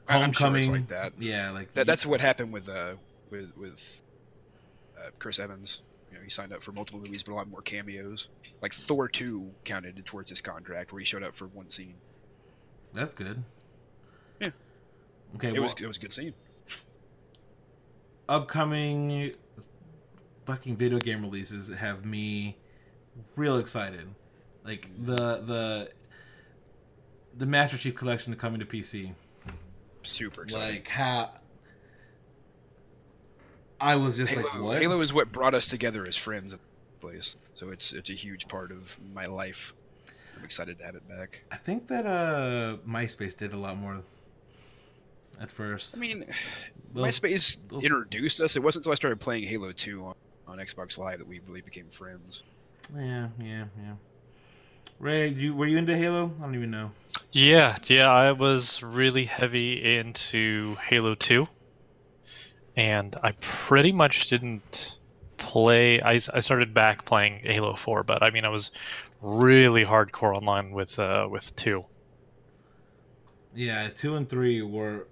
Homecoming. I'm sure it's like that. Yeah, like that, you, that's what happened with uh with with uh, Chris Evans. You know, he signed up for multiple movies, but a lot more cameos. Like Thor two counted towards his contract, where he showed up for one scene. That's good. Yeah. Okay. It well, was it was a good scene. Upcoming fucking video game releases have me real excited. Like the the the Master Chief Collection coming to P C. Super excited. Like how I was just Halo, like what? Halo is what brought us together as friends at the place. So it's it's a huge part of my life. I'm excited to have it back. I think that uh, MySpace did a lot more at first. I mean, those, MySpace those... introduced us. It wasn't until I started playing Halo two on, on Xbox Live that we really became friends. Yeah, yeah, yeah. Ray, you, were you into Halo? I don't even know. Yeah, yeah, I was really heavy into Halo two. And I pretty much didn't play... I, I started back playing Halo four, but I mean, I was... really hardcore online with uh with two. Yeah, two and three were.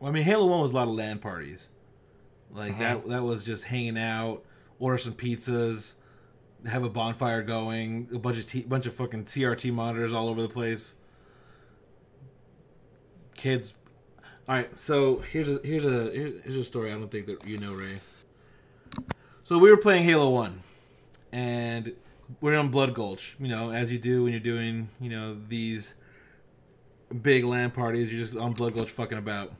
Well, I mean, Halo one was a lot of LAN parties, like mm-hmm. that. That was just hanging out, order some pizzas, have a bonfire going, a bunch of t- bunch of fucking C R T monitors all over the place. Kids, all right. So here's a here's a here's a story. I don't think that you know, Ray. So we were playing Halo one, and. We're on Blood Gulch, you know, as you do when you're doing, you know, these big LAN parties. You're just on Blood Gulch fucking about.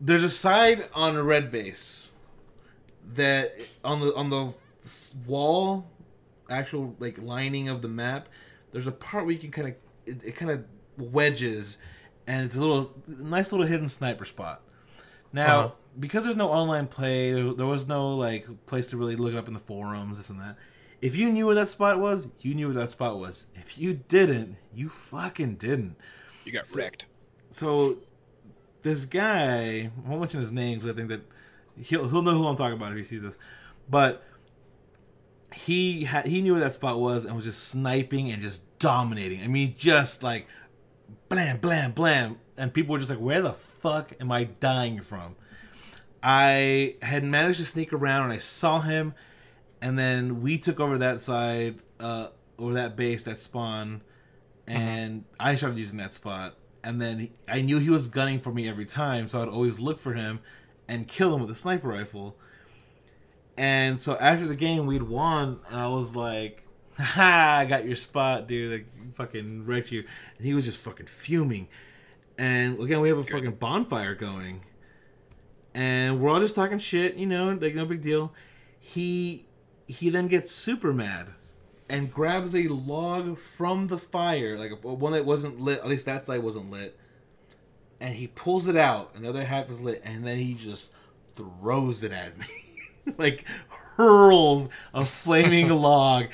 There's a side on a red base that on the on the wall, actual like lining of the map. There's a part where you can kind of it, it kind of wedges, and it's a little nice little hidden sniper spot. Now. Uh-huh. Because there's no online play, there was no like place to really look it up in the forums, this and that. If you knew where that spot was, you knew where that spot was. If you didn't, you fucking didn't. You got so, wrecked. So this guy, I won't mention his name because I think that he'll he'll know who I'm talking about if he sees this. But he had, he knew where that spot was and was just sniping and just dominating. I mean, just like blam, blam, blam. And people were just like, where the fuck am I dying from? I had managed to sneak around and I saw him. And then we took over that side, uh, or that base, that spawn. And mm-hmm. I started using that spot. And then he, I knew he was gunning for me every time. So I'd always look for him and kill him with a sniper rifle. And so after the game, we'd won. And I was like, ha, I got your spot, dude. I fucking wrecked you. And he was just fucking fuming. And again, we have a fucking bonfire going. And we're all just talking shit, you know, like no big deal. He... He then gets super mad and grabs a log from the fire, like one that wasn't lit, at least that side wasn't lit, and he pulls it out, and the other half is lit, and then he just throws it at me. Like, hurls a flaming log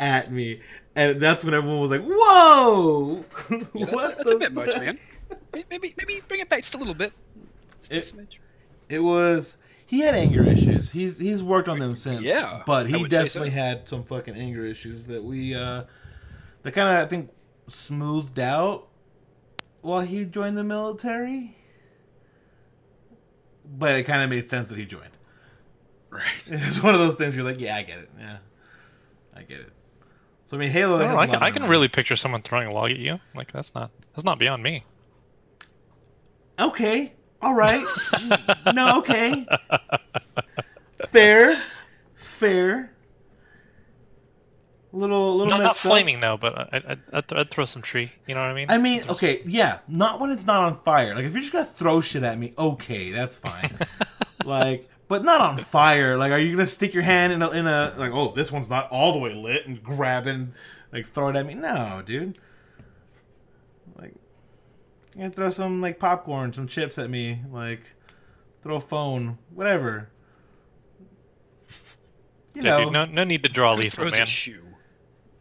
at me. And that's when everyone was like, whoa! Yeah, that's what a, that's the a bit much, man. Maybe, maybe bring it back just a little bit. Just it, it was... He had anger issues. He's he's worked on them since. Yeah, but he definitely so. had some fucking anger issues that we uh, that kind of I think smoothed out while he joined the military. But it kind of made sense that he joined. Right. It's one of those things you're like, yeah, I get it. Yeah, I get it. So I mean, Halo. No, I can I can really picture someone throwing a log at you. Like that's not that's not beyond me. Okay. All right. No, okay. Fair. Fair. Little, little. No, not flaming, though, but I, I, I'd, th I'd throw some tree. You know what I mean? I mean, okay, yeah. Not when it's not on fire. Like, if you're just going to throw shit at me, okay, that's fine. Like, but not on fire. Like, are you going to stick your hand in a, in a, like, oh, this one's not all the way lit, and grab it and, like, throw it at me? No, dude. You're gonna throw some like popcorn, some chips at me, like throw a phone, whatever. You yeah, know, dude, no, no need to draw lethal, man. A shoe,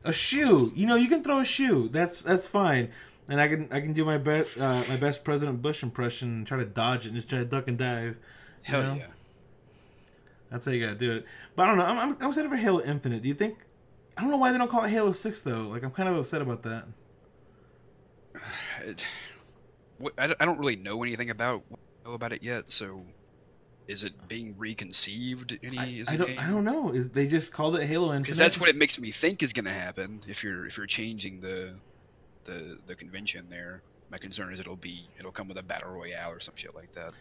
a shoe. You know, you can throw a shoe. That's that's fine. And I can I can do my best uh, my best President Bush impression, and try to dodge it, and just try to duck and dive. Hell know? yeah. That's how you gotta do it. But I don't know. I'm I'm, I'm upset over Halo Infinite. Do you think? I don't know why they don't call it Halo six though. Like I'm kind of upset about that. It... I don't really know anything about know about it yet, so is it being reconceived? Any I, is I don't I don't know. Is, they just called it Halo Infinite because that's what it makes me think is going to happen. If you're if you're changing the the the convention there, my concern is it'll be it'll come with a battle royale or some shit like that.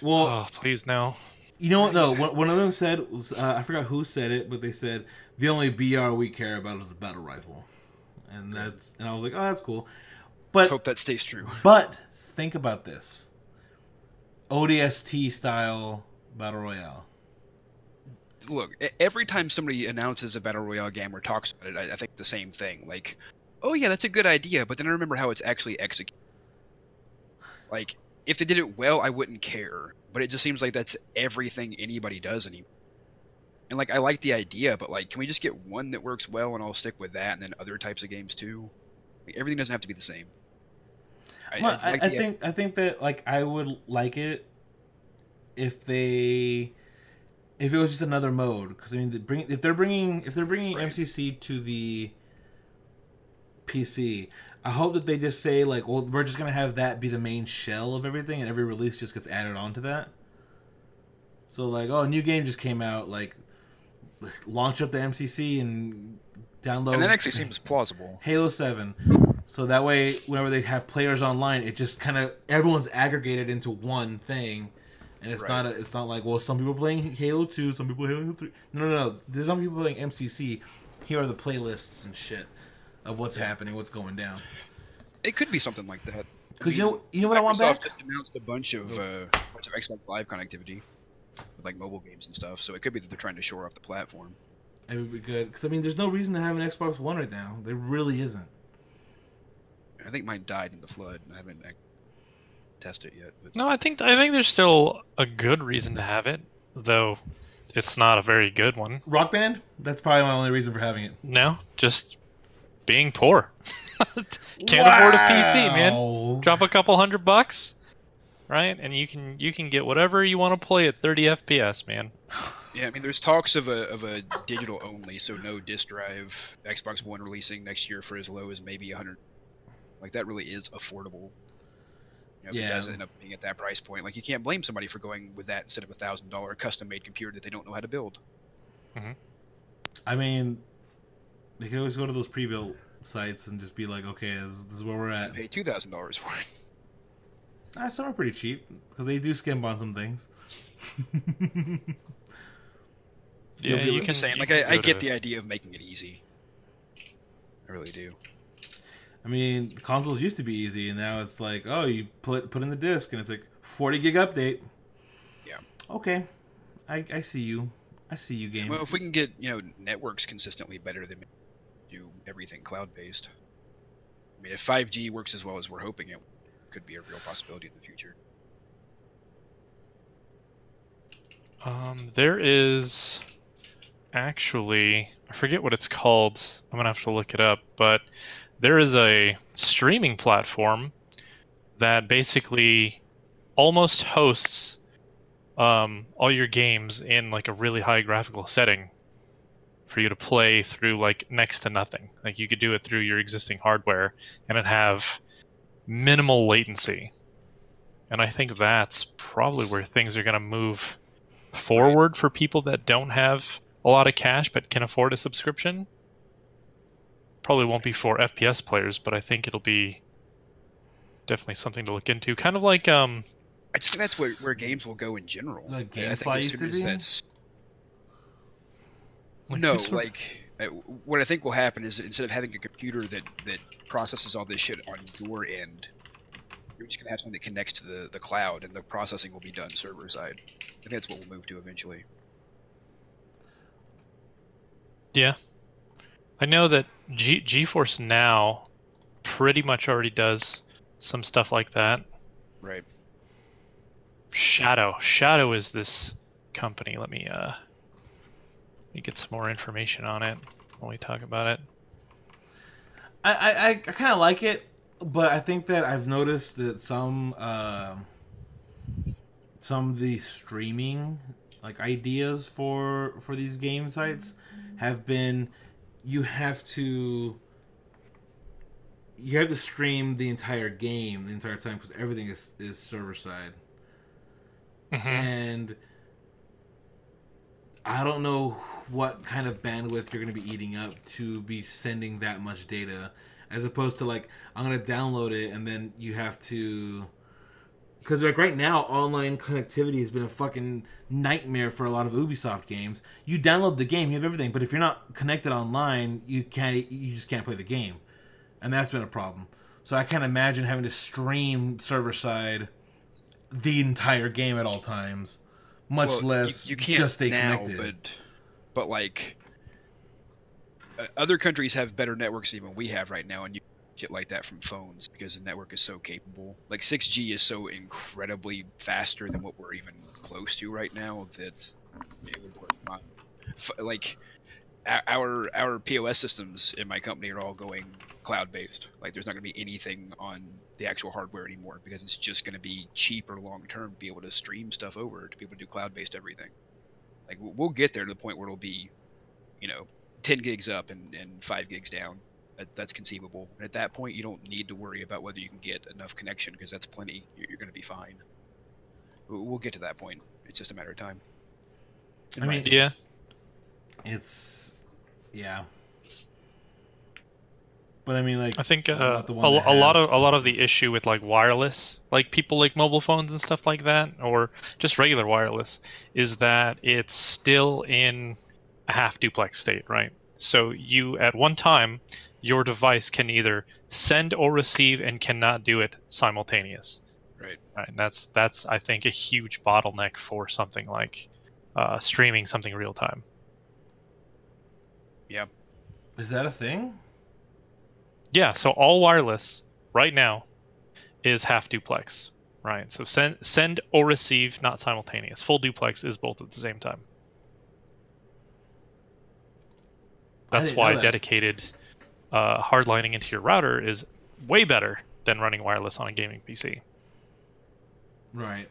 Well, oh, please no. You know what though? One of them said was uh, I forgot who said it, but they said the only B R we care about is the battle rifle, and that's and I was like, oh, that's cool. But hope that stays true. But think about this. O D S T style battle royale. Look, every time somebody announces a battle royale game or talks about it, I, I think the same thing. Like, oh yeah, that's a good idea, but then I remember how it's actually executed. Like, if they did it well, I wouldn't care. But it just seems like that's everything anybody does anymore. And like, I like the idea, but like, can we just get one that works well and I'll stick with that and then other types of games too? Like, everything doesn't have to be the same. I, well, I, like I think I think that like I would like it if they if it was just another mode, because I mean they bring, if they're bringing if they're bringing right. M C C to the P C, I hope that they just say like, well, we're just gonna have that be the main shell of everything, and every release just gets added on to that. So like, oh, a new game just came out, like launch up the M C C and download. And that actually seems plausible. Halo seven. So that way, whenever they have players online, it just kind of everyone's aggregated into one thing, and it's right. not a, it's not like, well, some people are playing Halo two, some people are Halo three. No, no, no. There's some people playing M C C. Here are the playlists and shit of what's happening, what's going down. It could be something like that. Because you know, you know what Microsoft I want back. Microsoft announced a bunch of uh, a bunch of Xbox Live connectivity with like mobile games and stuff. So it could be that they're trying to shore up the platform. It would be good because I mean, there's no reason to have an Xbox One right now. There really isn't. I think mine died in the flood. I haven't tested it yet. But... No, I think I think there's still a good reason to have it, though it's not a very good one. Rock Band? That's probably my only reason for having it. No, just being poor. Can't wow. afford a P C, man. Drop a couple hundred bucks, right? And you can you can get whatever you want to play at thirty F P S, man. Yeah, I mean, there's talks of a of a digital only, so no disc drive, Xbox One releasing next year for as low as maybe a hundred. Like, that really is affordable. You know, if yeah. it does end up being at that price point, like, you can't blame somebody for going with that instead of a thousand dollar custom made computer that they don't know how to build. Mm-hmm. I mean, they can always go to those pre-built sites and just be like, okay, this, this is where we're at. Pay two thousand dollars for it. Ah, some are pretty cheap because they do skimp on some things. Yeah, be you can say like I, I get to... the idea of making it easy. I really do. I mean, consoles used to be easy, and now it's like, oh, you put put in the disc, and it's like forty gig update. Yeah. Okay, I I see you. I see you, game. Well, if we can get, you know, networks consistently better than do everything cloud based. I mean, if five G works as well as we're hoping, it could be a real possibility in the future. Um, there is actually, I forget what it's called. I'm gonna have to look it up, but there is a streaming platform that basically almost hosts um, all your games in like a really high graphical setting for you to play through like next to nothing. Like, you could do it through your existing hardware and it'd have minimal latency. And I think that's probably where things are going to move forward for people that don't have a lot of cash but can afford a subscription. Probably won't be for F P S players, but I think it'll be definitely something to look into. Kind of like um I just think that's where, where games will go in general. Like GameFly used to be? That's... No, like, what I think will happen is that instead of having a computer that, that processes all this shit on your end, you're just going to have something that connects to the, the cloud, and the processing will be done server-side. I think that's what we'll move to eventually. Yeah. I know that G GeForce Now pretty much already does some stuff like that. Right. Shadow. Shadow is this company. Let me... uh. You get some more information on it when we talk about it. I I, I kind of like it, but I think that I've noticed that some uh, some of the streaming like ideas for for these game sites have been you have to you have to stream the entire game the entire time because everything is is server side. Mm-hmm. And I don't know what kind of bandwidth you're going to be eating up to be sending that much data, as opposed to like, I'm going to download it and then you have to, because like right now online connectivity has been a fucking nightmare for a lot of Ubisoft games. You download the game, you have everything, but if you're not connected online, you can't, you just can't play the game, and that's been a problem. So I can't imagine having to stream server side the entire game at all times. Much well, less you, you can't just stay now, connected. But, but like, uh, other countries have better networks than even we have right now, and you get like that from phones because the network is so capable. Like, six G is so incredibly faster than what we're even close to right now that it would work fine. F like, our our P O S systems in my company are all going cloud-based. Like, there's not going to be anything on the actual hardware anymore because it's just going to be cheaper long term to be able to stream stuff over, to be able to do cloud-based everything. Like, we'll get there to the point where it'll be, you know, ten gigs up and, and five gigs down. That, that's conceivable. And at that point, you don't need to worry about whether you can get enough connection because that's plenty. You're, you're going to be fine. We'll get to that point. It's just a matter of time. I mean, yeah. It's... yeah. But I mean, like, I think uh, a, a lot of a lot of the issue with like wireless, like people like mobile phones and stuff like that, or just regular wireless, is that it's still in a half duplex state, right? So you at one time, your device can either send or receive and cannot do it simultaneous. Right. Right. And that's that's I think a huge bottleneck for something like uh, streaming something real time. Yeah. Is that a thing? Yeah, so all wireless right now is half duplex, right? So send send or receive, not simultaneous. Full duplex is both at the same time. That's why that. dedicated uh, hardlining into your router is way better than running wireless on a gaming P C. Right.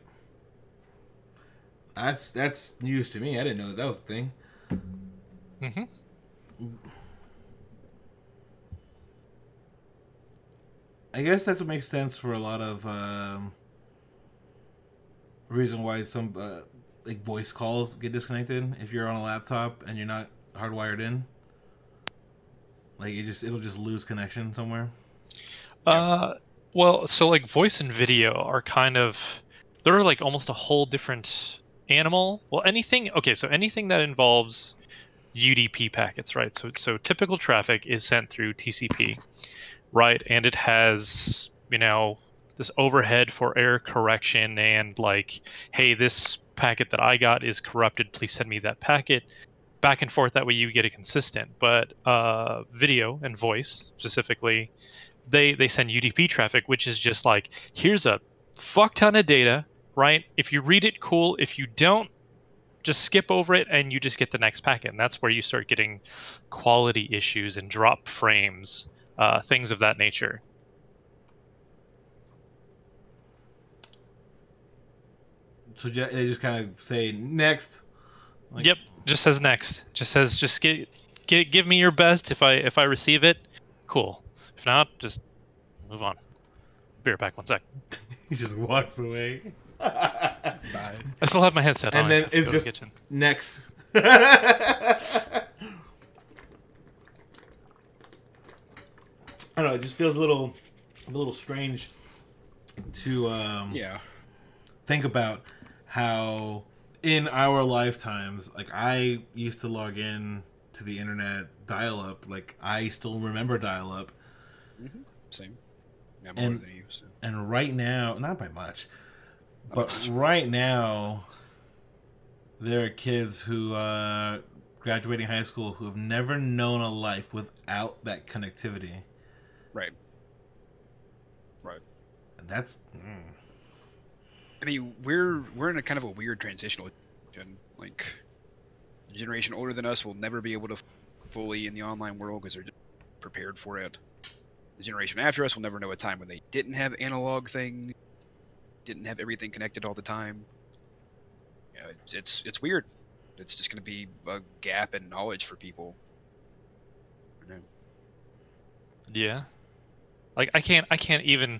That's that's news to me. I didn't know that, that was a thing. Mm-hmm. I guess that's what makes sense for a lot of um, reason why some uh, like voice calls get disconnected if you're on a laptop and you're not hardwired in. Like it just it'll just lose connection somewhere. Uh, well, so like voice and video are kind of they're like almost a whole different animal. Well, anything okay, so anything that involves U D P packets, right? So so typical traffic is sent through T C P. Right, and it has, you know, this overhead for error correction and like, hey, this packet that I got is corrupted, please send me that packet. Back and forth, that way you get it consistent. But uh, video and voice specifically, they, they send U D P traffic, which is just like, here's a fuck ton of data, right? If you read it, cool. If you don't, just skip over it and you just get the next packet. And that's where you start getting quality issues and drop frames. Uh, things of that nature. So they just kind of say next. Like, yep, just says next. Just says just get, get, give me your best. If I if I receive it, cool. If not, just move on. Be right back. One sec. He just walks away. Bye. I still have my headset on. And then it's just the next. I don't know, it just feels a little a little strange to um, yeah. think about how in our lifetimes, like I used to log in to the internet dial-up, like I still remember dial-up. Mm-hmm. Same. Yeah, more and, than you, so. And right now, not by much, not but much. Right now there are kids who are graduating high school who have never known a life without that connectivity. Right. Right. And that's. Mm. I mean, we're we're in a kind of a weird transitional generation. Like, the generation older than us will never be able to f fully in the online world because they're just prepared for it. The generation after us will never know a time when they didn't have analog thing, didn't have everything connected all the time. You know, it's it's it's weird. It's just going to be a gap in knowledge for people. You know. Yeah. Like I can't I can't even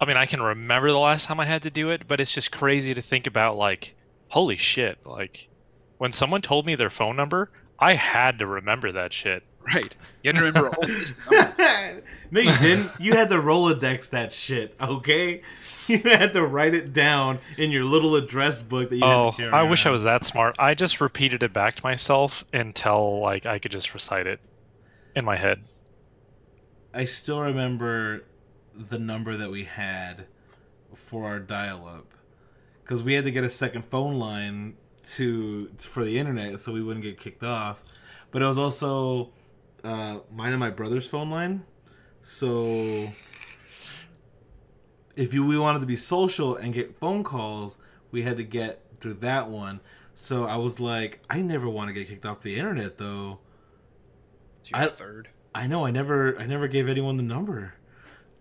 I mean I can remember the last time I had to do it, but it's just crazy to think about like holy shit, like when someone told me their phone number, I had to remember that shit. Right. You had to remember all this number. No, you didn't. You had to Rolodex that shit, okay? You had to write it down in your little address book that you oh, had to carry I around. Wish I was that smart. I just repeated it back to myself until like I could just recite it in my head. I still remember the number that we had for our dial-up because we had to get a second phone line to for the internet so we wouldn't get kicked off. But it was also uh, mine and my brother's phone line. So if you, we wanted to be social and get phone calls, we had to get through that one. So I was like, I never want to get kicked off the internet, though. You're I, third. I know I never I never gave anyone the number.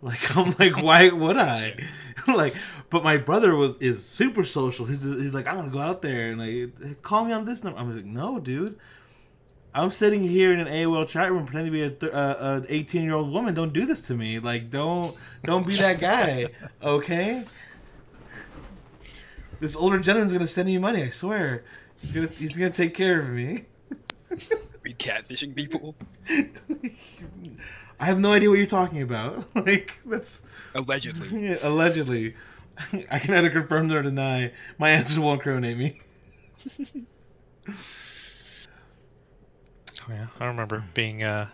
Like I'm like why would I? Like but my brother was is super social. He's he's like I'm going to go out there and like call me on this number. I'm like no, dude. I'm sitting here in an A O L chat room pretending to be a uh, an eighteen-year-old woman. Don't do this to me. Like don't don't be that guy. Okay? This older gentleman's going to send you money, I swear. He's going he's going to take care of me. Be catfishing people. I have no idea what you're talking about. Like that's allegedly. Yeah, allegedly. I can either confirm or deny. My answers won't incriminate me. Oh yeah, I remember being uh,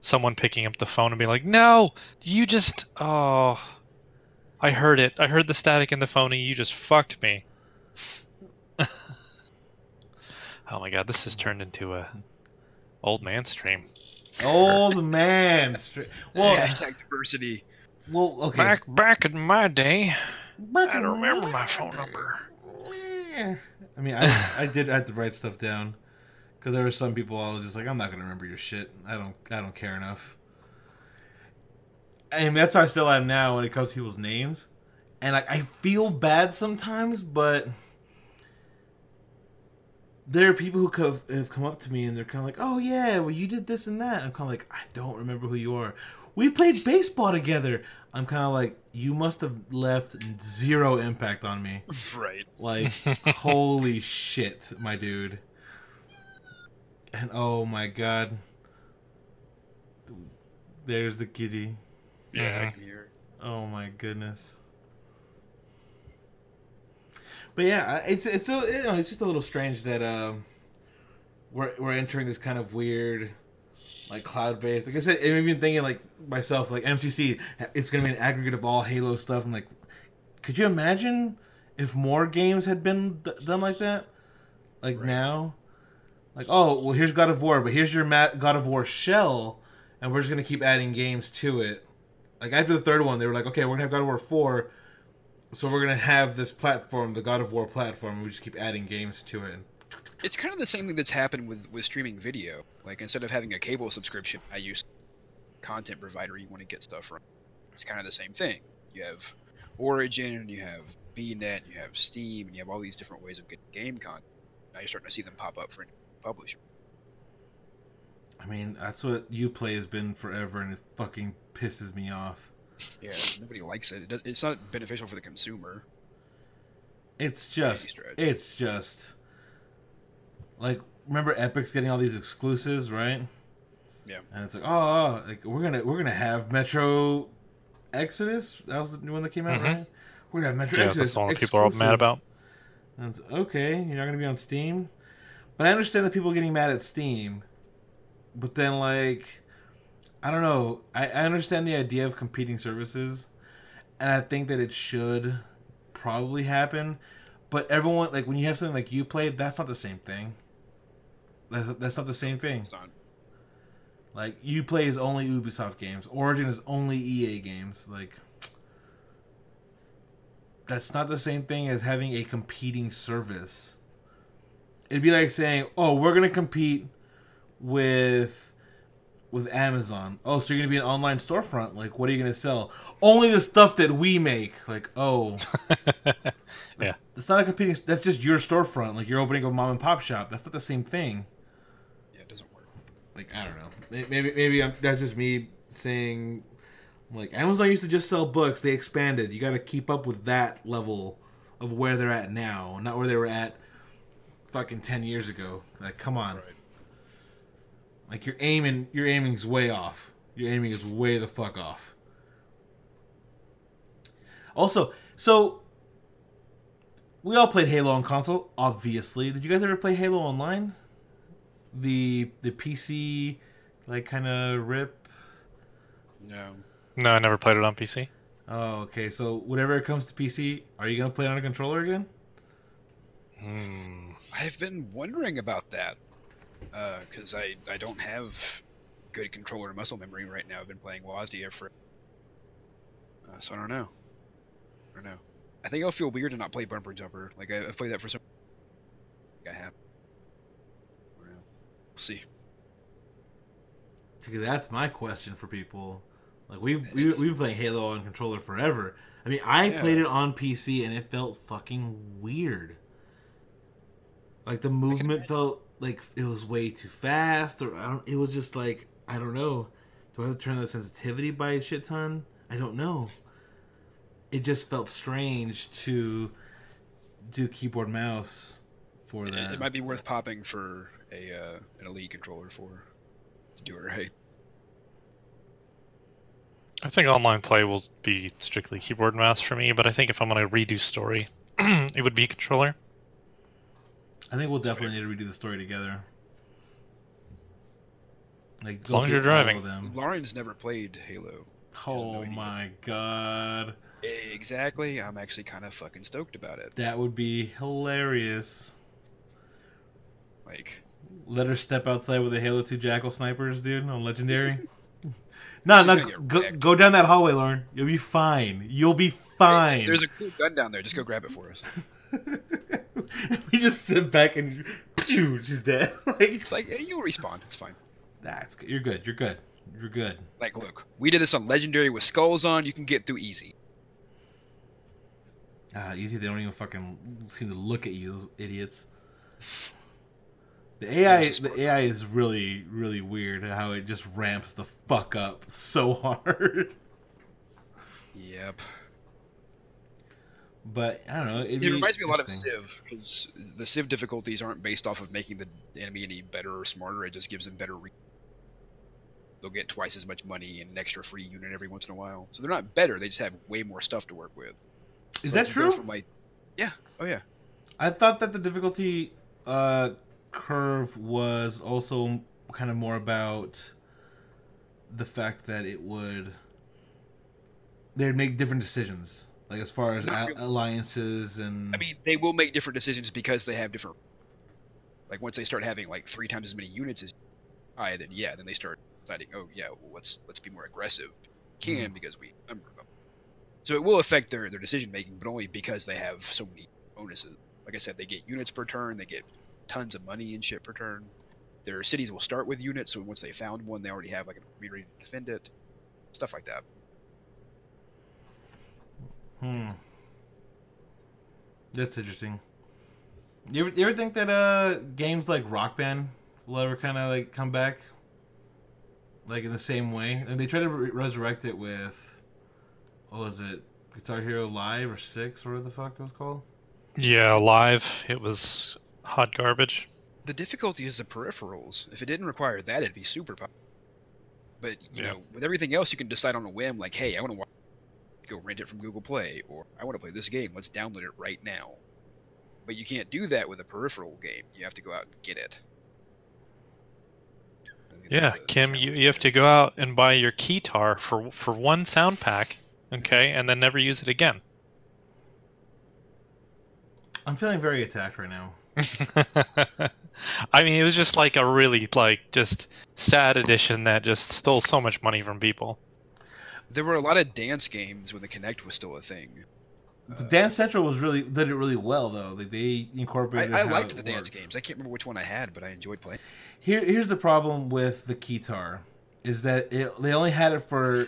someone picking up the phone and being like, "No, you just oh, I heard it. I heard the static in the phone, and you just fucked me." Oh my god, this has turned into a old man stream. Old man stream. Well, yeah. Hashtag diversity. Well, okay. Back back in my day, back I don't remember my phone number. I mean, I I did I had to write stuff down because there were some people I was just like, I'm not gonna remember your shit. I don't I don't care enough. I mean, that's how I still am now when it comes to people's names, and I, I feel bad sometimes, but there are people who have come up to me and they're kind of like, oh, yeah, well, you did this and that. And I'm kind of like, I don't remember who you are. We played baseball together. I'm kind of like, you must have left zero impact on me. Right. Like, holy shit, my dude. And oh, my God. There's the kitty. Yeah, I can hear it. Oh, my goodness. But yeah, it's it's a, you know, it's just a little strange that um, we're we're entering this kind of weird, like cloud based. Like I said, I'm even thinking like myself, like M C C, it's gonna be an aggregate of all Halo stuff. I'm like, could you imagine if more games had been d done like that? Like right. now, like oh well, here's God of War, but here's your Ma God of War shell, and we're just gonna keep adding games to it. Like after the third one, they were like, okay, we're gonna have God of War four. So we're going to have this platform, the God of War platform, and we just keep adding games to it. It's kind of the same thing that's happened with, with streaming video. Like, instead of having a cable subscription, I use content provider you want to get stuff from. It's kind of the same thing. You have Origin, you have B net, you have Steam, and you have all these different ways of getting game content. Now you're starting to see them pop up for any publisher. I mean, that's what Uplay has been forever, and it fucking pisses me off. Yeah, nobody likes it. It does, it's not beneficial for the consumer. It's just, it's just, like, remember Epic's getting all these exclusives, right? Yeah. And it's like, oh, like we're gonna we're gonna have Metro Exodus. That was the new one that came out, mm-hmm. right? We're gonna have Metro yeah, Exodus. That's the one people are all mad about. And it's okay, you're not gonna be on Steam, but I understand that people are getting mad at Steam, but then like. I don't know. I, I understand the idea of competing services, and I think that it should probably happen. But everyone, like when you have something like Uplay, that's not the same thing. That's, that's not the same thing. Like Uplay is only Ubisoft games. Origin is only E A games. Like that's not the same thing as having a competing service. It'd be like saying, "Oh, we're gonna compete with." With Amazon. Oh, so you're going to be an online storefront. Like, what are you going to sell? Only the stuff that we make. Like, oh. that's, yeah. That's not a competing... That's just your storefront. Like, you're opening a mom-and-pop shop. That's not the same thing. Yeah, it doesn't work. Like, I don't know. Maybe maybe I'm, that's just me saying... Like, Amazon used to just sell books. They expanded. You got to keep up with that level of where they're at now. Not where they were at fucking ten years ago. Like, come on. Right. Like you're aiming, your aiming's way off. Your aiming is way the fuck off. Also, so we all played Halo on console, obviously. Did you guys ever play Halo Online? The the P C, like kind of rip. No. No, I never played it on P C. Oh, okay. So whenever it comes to P C, are you gonna play it on a controller again? Hmm. I've been wondering about that. Because uh, I, I don't have good controller muscle memory right now. I've been playing WASD for... Uh, so I don't know. I don't know. I think I'll feel weird to not play Bumper Jumper. Like, I, I've played that for some... I have. I don't know. We'll see. That's my question for people. Like, we've, we've, we've been playing Halo on controller forever. I mean, I yeah. played it on P C and it felt fucking weird. Like, the movement felt... Like, it was way too fast, or I don't, it was just like, I don't know. Do I have to turn the sensitivity by a shit ton? I don't know. It just felt strange to do keyboard mouse for it, that. It might be worth popping for a uh, an Elite controller for to do it right. I think online play will be strictly keyboard mouse for me, but I think if I'm going to redo story, it would be controller. I think we'll definitely need to redo the story together. Like, as long as you're driving. Them. Lauren's never played Halo. Oh my god. Exactly. I'm actually kind of fucking stoked about it. That would be hilarious. Like, let her step outside with the Halo two Jackal snipers, dude, on Legendary. No, no, go, go down that hallway, Lauren. You'll be fine. You'll be fine. Hey, there's a cool gun down there. Just go grab it for us. We just sit back and she's dead. Like, it's like, hey, you'll respawn. It's fine. That's good. You're good. You're good. You're good. Like, look, we did this on Legendary with Skulls on. You can get through easy. Ah, uh, easy. They don't even fucking seem to look at you, those idiots. The A I, the A I is really, really weird. How it just ramps the fuck up so hard. Yep. But I don't know. It reminds me a lot of Civ, because the Civ difficulties aren't based off of making the enemy any better or smarter. It just gives them better. Re They'll get twice as much money and an extra free unit every once in a while. So they're not better. They just have way more stuff to work with. Is that true? From like, yeah. Oh yeah. I thought that the difficulty uh, curve was also kind of more about the fact that it would they'd make different decisions. Like, as far as al alliances and... I mean, they will make different decisions because they have different... Like, once they start having, like, three times as many units as I, then, yeah, then they start deciding, oh, yeah, well, let's let's be more aggressive. We can, mm. because we number them. So it will affect their, their decision-making, but only because they have so many bonuses. Like I said, they get units per turn, they get tons of money and shit per turn. Their cities will start with units, so once they found one, they already have, like, an army ready to defend it. Stuff like that. Hmm. That's interesting. You ever, you ever think that uh games like Rock Band will ever kind of like come back, like in the same way? And they try to re resurrect it with, what was it, Guitar Hero Live or Six, or whatever the fuck it was called? Yeah, Live. It was hot garbage. The difficulty is the peripherals. If it didn't require that, it'd be super popular. But you yeah. know, with everything else, you can decide on a whim, like, hey, I want to watch. Go rent it from Google Play, or I want to play this game, let's download it right now. But you can't do that with a peripheral game. You have to go out and get it. Yeah, Kim, you, you have to go out and buy your keytar for, for one sound pack, okay, and then never use it again. I'm feeling very attacked right now. I mean, it was just like a really, like, just sad edition that just stole so much money from people. There were a lot of dance games when the Kinect was still a thing. The uh, Dance Central was really did it really well though. Like, they incorporated. I, I liked the worked. dance games. I can't remember which one I had, but I enjoyed playing. Here, here's the problem with the keytar, is that it, they only had it for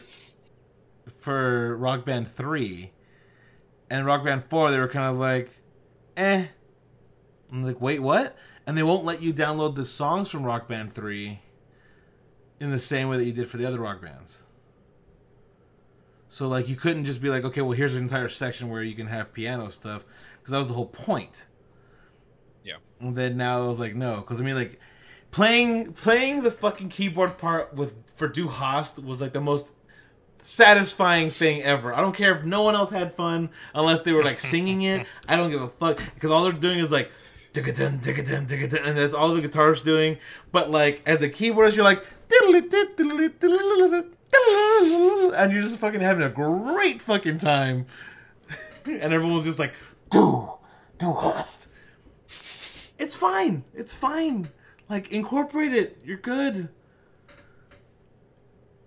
for Rock Band three, and Rock Band four. They were kind of like, eh. I'm like, wait, what? And they won't let you download the songs from Rock Band three in the same way that you did for the other Rock Bands. So, like, you couldn't just be like, okay, well, here's an entire section where you can have piano stuff, because that was the whole point. Yeah. And then now I was like, no, because, I mean, like, playing playing the fucking keyboard part with for Du Hast was, like, the most satisfying thing ever. I don't care if no one else had fun, unless they were, like, singing it. I don't give a fuck, because all they're doing is, like, dun-dun, dun-dun, dun-dun, and that's all the guitarist's doing. But, like, as the keyboardist, you're like, and you're just fucking having a great fucking time, and everyone's just like, "Do, do host." It's fine. It's fine. Like, incorporate it. You're good.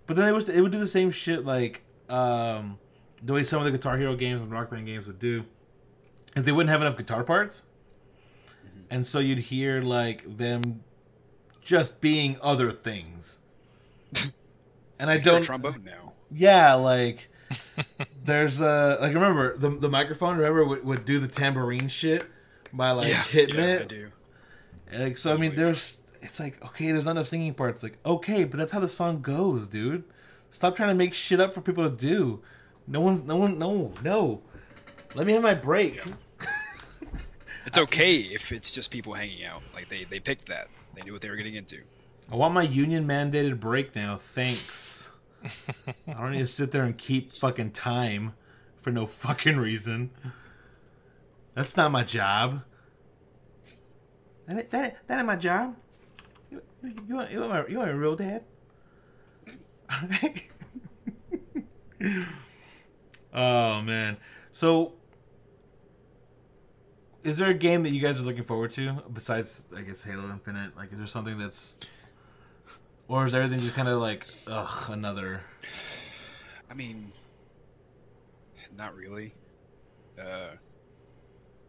But then I wish it would do the same shit, like um, the way some of the Guitar Hero games and Rock Band games would do, is they wouldn't have enough guitar parts, mm-hmm. and so you'd hear like them just being other things. And I, I don't trombone now. Yeah, like there's a like remember the the microphone. Remember would, would do the tambourine shit by like yeah, hitting yeah, it. I do. And, like so, that's I mean, weird. there's it's like okay, there's not enough singing parts. Like okay, but that's how the song goes, dude. Stop trying to make shit up for people to do. No one's no one no no. Let me have my break. Yeah. It's okay if it's just people hanging out. Like they they picked that. They knew what they were getting into. I want my union mandated break now, thanks. I don't need to sit there and keep fucking time for no fucking reason. That's not my job. That that that ain't my job. You you, you, want, you, want, my, you want my real dad? All right. Oh man. So, is there a game that you guys are looking forward to besides, I guess, Halo Infinite? Like, is there something that's Or is everything just kind of like, ugh, another? I mean, not really. Uh,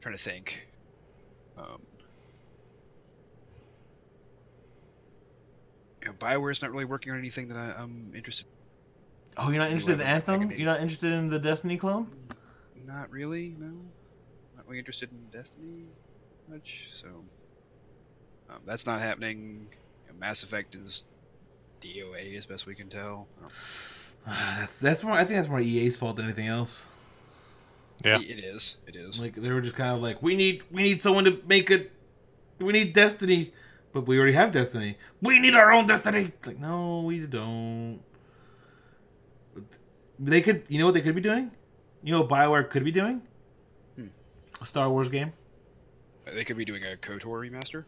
trying to think. Um, you know, BioWare's not really working on anything that I, I'm interested in. Oh, you're not interested in Anthem? You're not interested in the Destiny clone? Not really, no. Not really interested in Destiny much, so... Um, that's not happening. You know, Mass Effect is D O A as best we can tell. I don't uh, that's that's more. I think that's more E A's fault than anything else. Yeah, it is. It is. Like they were just kind of like, we need we need someone to make a, we need Destiny, but we already have Destiny. We need our own Destiny. Like no, we don't. They could, you know what they could be doing? You know what BioWare could be doing? Hmm. A Star Wars game. They could be doing a KOTOR remaster.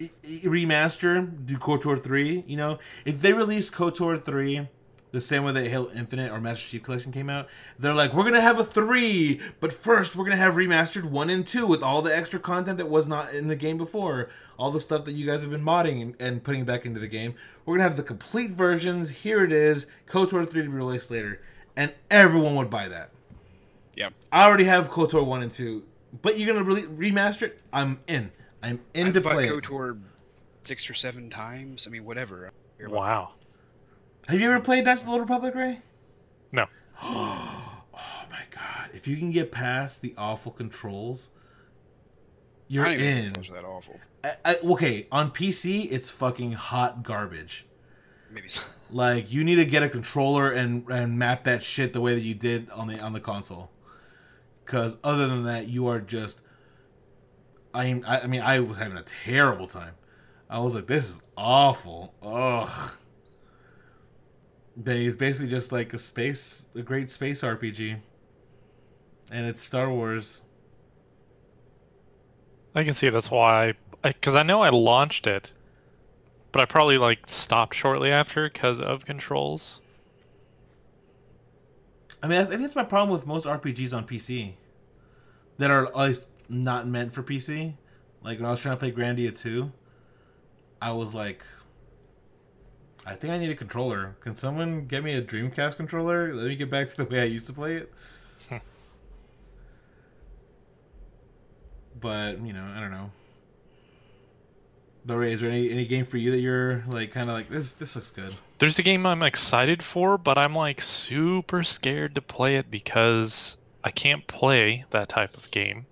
I, I, remaster, do KOTOR three. You know, if they release KOTOR three the same way that Halo Infinite or Master Chief Collection came out, they're like, we're going to have a three, but first we're going to have remastered one and two with all the extra content that was not in the game before. All the stuff that you guys have been modding and, and putting back into the game. We're going to have the complete versions. Here it is. KOTOR three to be released later. And everyone would buy that. Yeah. I already have KOTOR one and two, but you're going to re remaster it? I'm in. I'm in I've to play KOTOR it. six or seven times. I mean, whatever. I wow. Have you ever played Knights of the Old Republic, Ray? No. Oh my god! If you can get past the awful controls, you're I don't even in. Those are that awful. I, I, okay, on P C, it's fucking hot garbage. Maybe so. Like you need to get a controller and and map that shit the way that you did on the on the console, because other than that, you are just. I I mean, I was having a terrible time. I was like, this is awful. Ugh. But it's basically just like a space, a great space R P G, and it's Star Wars. I can see that's why, because I, I know I launched it, but I probably like stopped shortly after because of controls. I mean, I think that's my problem with most R P Gs on P C, that are at least not meant for P C. Like when I was trying to play Grandia two, I was like, I think I need a controller. Can someone get me a Dreamcast controller? Let me get back to the way I used to play it. But, you know, I don't know. But Ray, is there any, any game for you that you're like kind of like, this this looks good? There's a game I'm excited for, but I'm like super scared to play it because I can't play that type of game.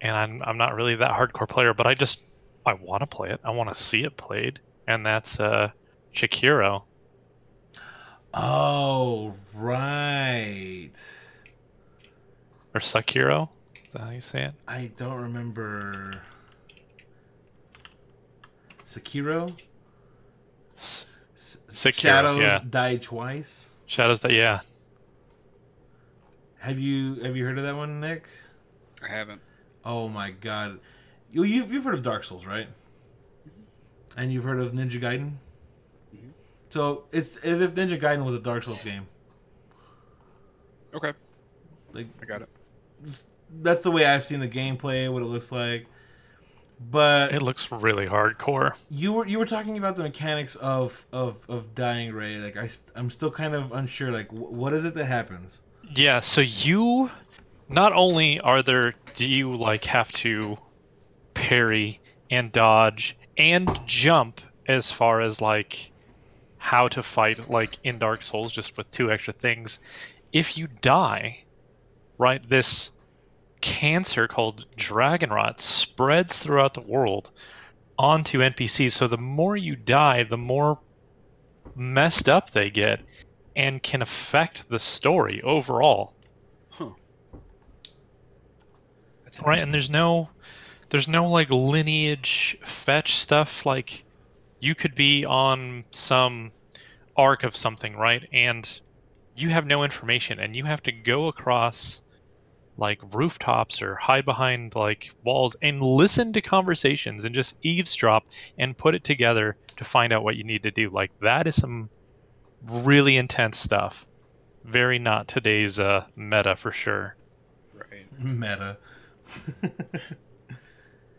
And I'm, I'm not really that hardcore player, but I just, I want to play it. I want to see it played. And that's, uh... Chikiro. Oh, right. Or Sekiro? Is that how you say it? I don't remember. Sekiro? S Sekiro, Shadows yeah. Die Twice? Shadows Die, yeah. Have you have you heard of that one, Nick? I haven't. Oh my god. You you've you've heard of Dark Souls, right? Mm-hmm. And you've heard of Ninja Gaiden? So it's as if Ninja Gaiden was a Dark Souls game. Okay. Like I got it. That's the way I've seen the gameplay, what it looks like. But it looks really hardcore. You were you were talking about the mechanics of of of dying, Ray. Like I I'm still kind of unsure. Like what is it that happens? Yeah. So you, not only are there do you like have to parry and dodge and jump as far as like. How to fight like in Dark Souls just with two extra things. If you die, right, this cancer called dragon rot spreads throughout the world onto N P Cs. So the more you die, the more messed up they get and can affect the story overall. Huh. That's right, and there's no there's no like lineage fetch stuff like you could be on some arc of something, right? And you have no information, and you have to go across like rooftops or hide behind like walls and listen to conversations and just eavesdrop and put it together to find out what you need to do. Like that is some really intense stuff. Very not today's uh, meta for sure. Right. Meta.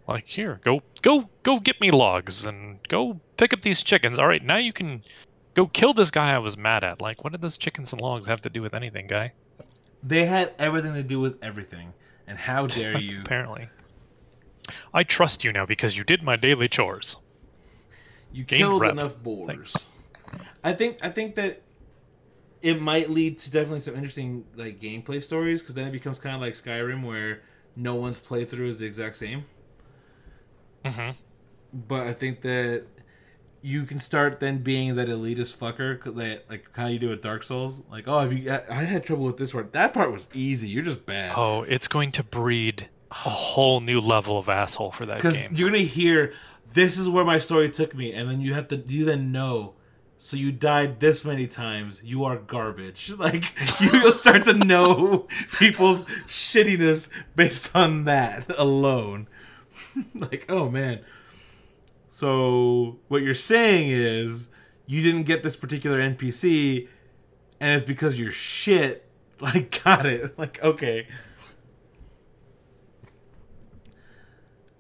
Like here, go, go, go! Get me logs and go pick up these chickens. All right, now you can go kill this guy I was mad at. Like, what did those chickens and logs have to do with anything, guy? They had everything to do with everything. And how dare you? Apparently, I trust you now because you did my daily chores. You killed enough boars. Thanks. I think. I think that it might lead to definitely some interesting like gameplay stories because then it becomes kind of like Skyrim, where no one's playthrough is the exact same. Mm-hmm. but I think that you can start then being that elitist fucker that, like, how you do with Dark Souls. Like, oh, have you? I, I had trouble with this part. That part was easy. You're just bad. Oh, it's going to breed a whole new level of asshole for that game. Because you're gonna hear, this is where my story took me, and then you have to, you then know. So you died this many times. You are garbage. Like, you'll start to know people's shittiness based on that alone. Like, oh, man. So what you're saying is you didn't get this particular N P C, and it's because you're shit. Like, got it. Like, okay.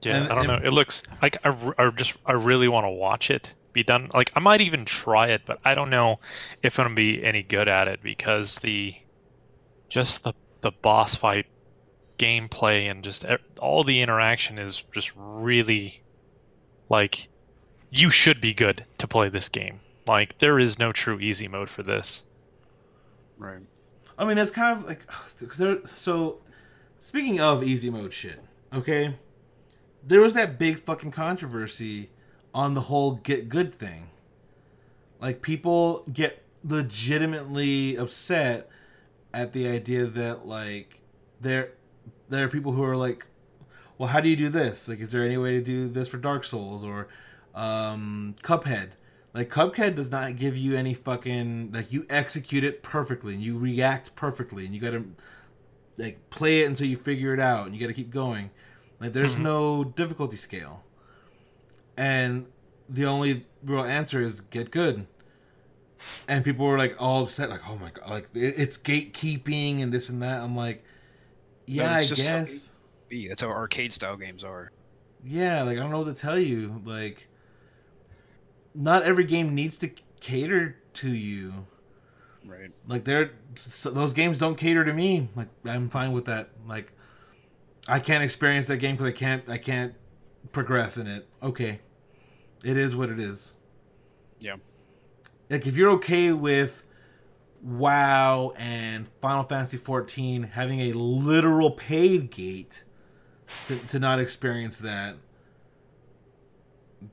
Yeah, and, I don't and, know. It looks like I, I just I really want to watch it. Be done. Like, I might even try it, but I don't know if I'm gonna be any good at it, because the just the the boss fight gameplay and just all the interaction is just really, like, you should be good to play this game. Like, there is no true easy mode for this. Right. I mean, that's kind of like, 'cause there, so speaking of easy mode shit, okay, there was that big fucking controversy on the whole get good thing. Like, people get legitimately upset at the idea that, like, there there are people who are like, well, how do you do this? Like, is there any way to do this for Dark Souls or um, Cuphead? Like, Cuphead does not give you any fucking, like, you execute it perfectly and you react perfectly and you gotta, like, play it until you figure it out and you gotta keep going. Like, there's mm-hmm. no difficulty scale. And the only real answer is get good. And people were, like, all upset. Like, oh, my God. Like, it's gatekeeping and this and that. I'm like, yeah, no, I guess. How That's how arcade-style games are. Yeah, like, I don't know what to tell you. Like, not every game needs to cater to you. Right. Like, they're, so those games don't cater to me. Like, I'm fine with that. Like, I can't experience that game because I can't, I can't progress in it. Okay. It is what it is. Yeah. Like, if you're okay with WoW and Final Fantasy fourteen having a literal paid gate to, to not experience that,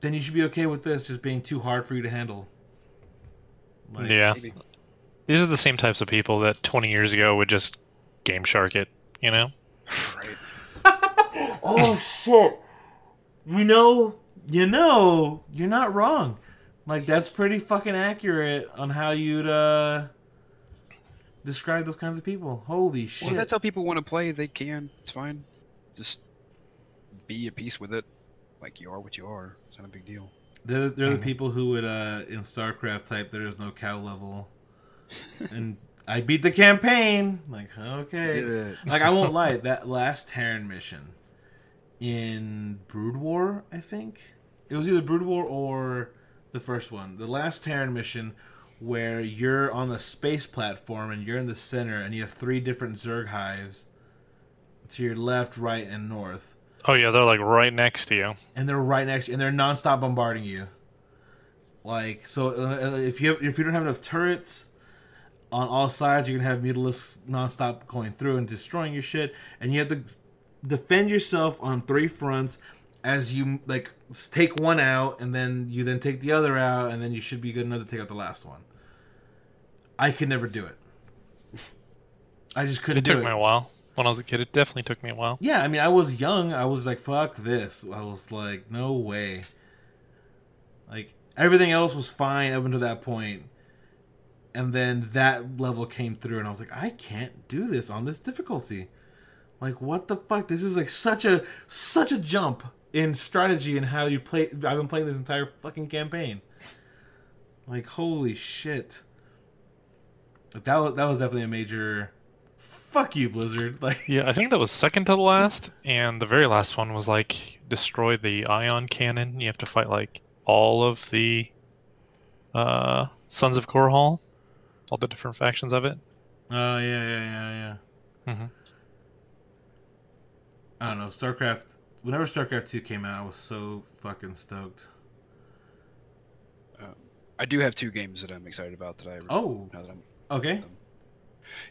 then you should be okay with this just being too hard for you to handle. Like, yeah. Maybe. These are the same types of people that twenty years ago would just Game Shark it, you know? Right. Oh, shit. You know... You know, you're not wrong. Like, that's pretty fucking accurate on how you'd uh, describe those kinds of people. Holy shit. Well, if that's how people want to play, they can. It's fine. Just be at peace with it. Like, you are what you are. It's not a big deal. They're, they're mm-hmm. the people who would, uh, in StarCraft type, there is no cow level. And I beat the campaign. Like, okay. Yeah. Like, I won't lie. That last Terran mission... in Brood War, I think. It was either Brood War or the first one. The last Terran mission where you're on the space platform and you're in the center and you have three different Zerg hives to your left, right, and north. Oh, yeah, they're, like, right next to you. And they're right next to you, and they're nonstop bombarding you. Like, so if you have, if you don't have enough turrets on all sides, you're going to have Mutalisks nonstop going through and destroying your shit, and you have to... defend yourself on three fronts as you, like, take one out and then you then take the other out and then you should be good enough to take out the last one. I could never do it. I just couldn't do it. It took me a while. When I was a kid, it definitely took me a while. Yeah, I mean, I was young. I was like, fuck this. I was like, no way. Like, everything else was fine up until that point. And then that level came through and I was like, I can't do this on this difficulty. Like, what the fuck? This is, like, such a such a jump in strategy and how you play. I've been playing this entire fucking campaign. Like, holy shit. Like, that was, that was definitely a major fuck you, Blizzard. Like, yeah, I think that was second to the last, and the very last one was, like, destroy the ion cannon. You have to fight, like, all of the uh, Sons of Kor'hal, all the different factions of it. Oh, uh, yeah, yeah, yeah, yeah. Mm-hmm. I don't know, StarCraft... Whenever StarCraft two came out, I was so fucking stoked. Um, I do have two games that I'm excited about that I... Oh, now that I'm, okay. Um,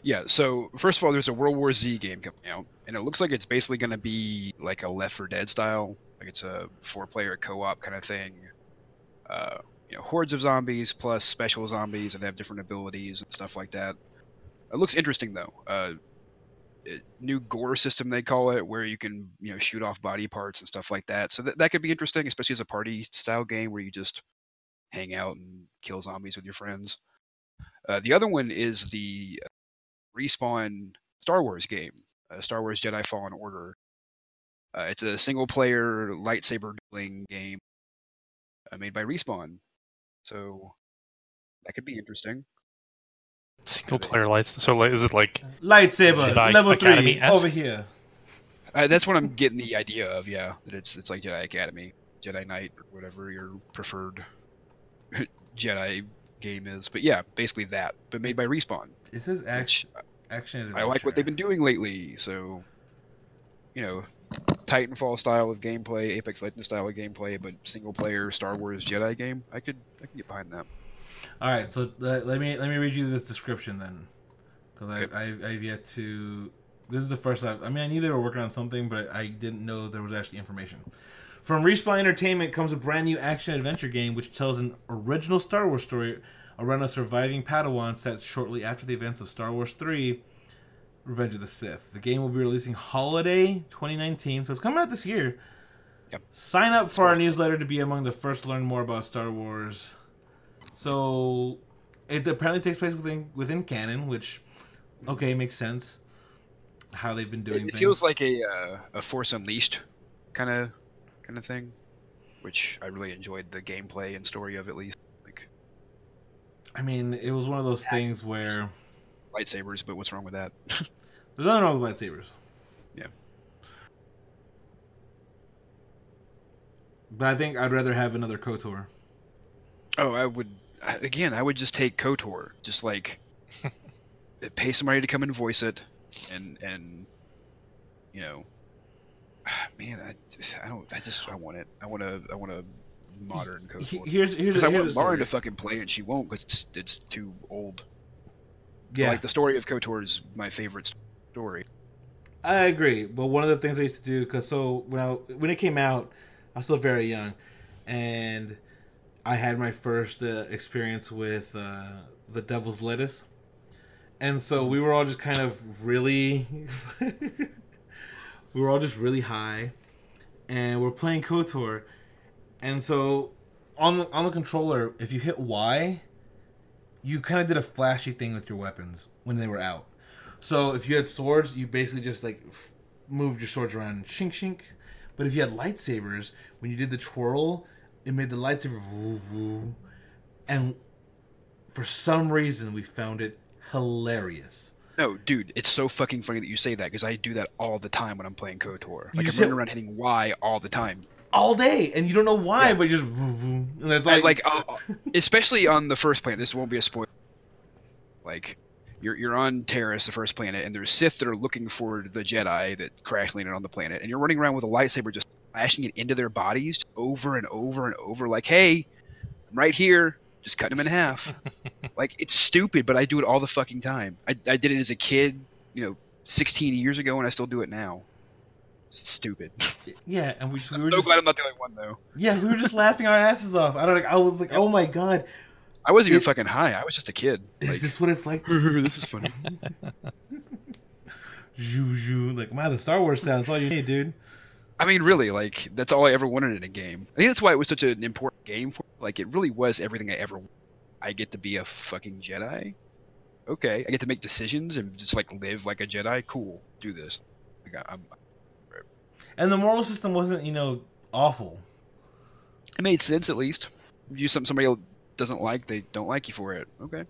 yeah, so, first of all, there's a World War Z game coming out, and it looks like it's basically going to be like a Left four Dead style Like it's a four-player co-op kind of thing. Uh, you know, hordes of zombies plus special zombies, and they have different abilities and stuff like that. It looks interesting though. Uh, it, new gore system they call it, where you can you know shoot off body parts and stuff like that. So that that could be interesting, especially as a party style game where you just hang out and kill zombies with your friends. Uh, the other one is the Respawn Star Wars game, uh, Star Wars Jedi Fallen Order. Uh, it's a single-player lightsaber dueling game uh, made by Respawn, so that could be interesting. Single-player lights. So like, is it like lightsaber Jedi level Academy three over here? Uh, that's what I'm getting the idea of. Yeah, that it's it's like Jedi Academy, Jedi Knight, or whatever your preferred Jedi game is. But yeah, basically that, but made by Respawn. This is action. Action. I like what they've been doing lately. So, you know, Titanfall style of gameplay, Apex Legends style of gameplay, but single-player Star Wars Jedi game. I could I could get behind that. All right, so uh, let me let me read you this description then, because I, I I've yet to. This is the first I've, I mean I knew they were working on something, but I didn't know there was actually information. From Respawn Entertainment comes a brand new action adventure game which tells an original Star Wars story around a surviving Padawan set shortly after the events of Star Wars three: Revenge of the Sith. The game will be releasing holiday twenty nineteen, so it's coming out this year. Yep. Sign up for our newsletter to be among the first to learn more about Star Wars. So, it apparently takes place within within canon, which, okay, makes sense. How they've been doing things. It feels like a uh, a Force Unleashed kind of kind of thing, which I really enjoyed the gameplay and story of, at least. Like, I mean, it was one of those things where lightsabers, but what's wrong with that? There's nothing wrong with lightsabers. Yeah. But I think I'd rather have another KOTOR. Oh, I would. Again, I would just take KOTOR. Just like pay somebody to come and voice it, and and you know, man, I, I don't. I just I want it. I want to. I want a modern KOTOR. Here's here's. Because I want Lauren to fucking play, and she won't because it's, it's too old. Yeah. But like the story of KOTOR is my favorite story. I agree, but one of the things I used to do, because so when I when it came out, I was still very young, and I had my first uh, experience with uh, the Devil's Lettuce. And so we were all just kind of really... we were all just really high. And we're playing KOTOR. And so on the, on the controller, if you hit Y, you kind of did a flashy thing with your weapons when they were out. So if you had swords, you basically just like f moved your swords around and shink shink. But if you had lightsabers, when you did the twirl... It made the lightsaber voo voo, and for some reason we found it hilarious. No, dude, it's so fucking funny that you say that, because I do that all the time when I'm playing KOTOR. Like, I'm running around hitting Y all the time. All day, and you don't know why, yeah. But you just voo voo, and that's like... I, like I'll, especially on the first planet, this won't be a spoiler. Like, you're, you're on Terrace, the first planet, and there's Sith that are looking for the Jedi that crash landed on the planet, and you're running around with a lightsaber just... flashing it into their bodies over and over and over, like, hey, I'm right here, just cutting them in half. Like, it's stupid, but I do it all the fucking time. I, I did it as a kid, you know, sixteen years ago, and I still do it now. It's stupid. Yeah, and we, we were I'm so just, glad I'm not the only one, though. Yeah, we were just laughing our asses off. I don't. Like, I was like, oh my god. I wasn't it, even fucking high. I was just a kid. Is like, this what it's like? This is funny. Zhu zhu, like, wow, the Star Wars sounds all you need, dude. I mean, really, like, that's all I ever wanted in a game. I think that's why it was such an important game for me. Like, it really was everything I ever wanted. I get to be a fucking Jedi? Okay. I get to make decisions and just, like, live like a Jedi? Cool. Do this. Like, I'm... And the moral system wasn't, you know, awful. It made sense, at least. You do something somebody else doesn't like, they don't like you for it. Okay.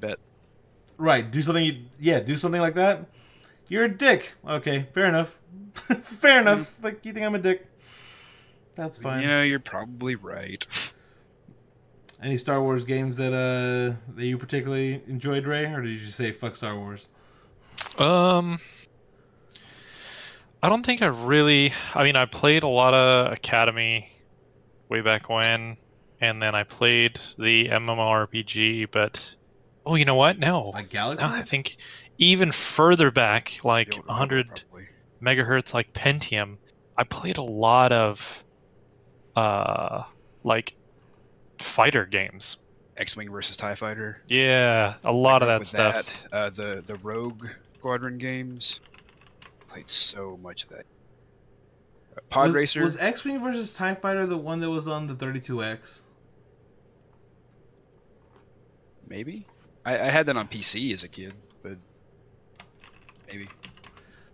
Bet. Right. Do something... You, yeah, do something like that. You're a dick. Okay, fair enough. Fair enough. Like, you think I'm a dick? That's fine. Yeah, you're probably right. Any Star Wars games that uh that you particularly enjoyed, Ray, or did you just say fuck Star Wars? Um, I don't think I really. I mean, I played a lot of Academy way back when, and then I played the M M O R P G. But oh, you know what? No, like Galaxy. No, I think. Even further back, like one hundred megahertz, like Pentium, I played a lot of uh like fighter games. X-Wing versus TIE Fighter. Yeah, a lot of that stuff. That, uh, the the Rogue Squadron games. Played so much of that. Uh, Pod was, Racer. Was X-Wing versus TIE Fighter the one that was on the thirty-two X? Maybe. I, I had that on P C as a kid, but maybe.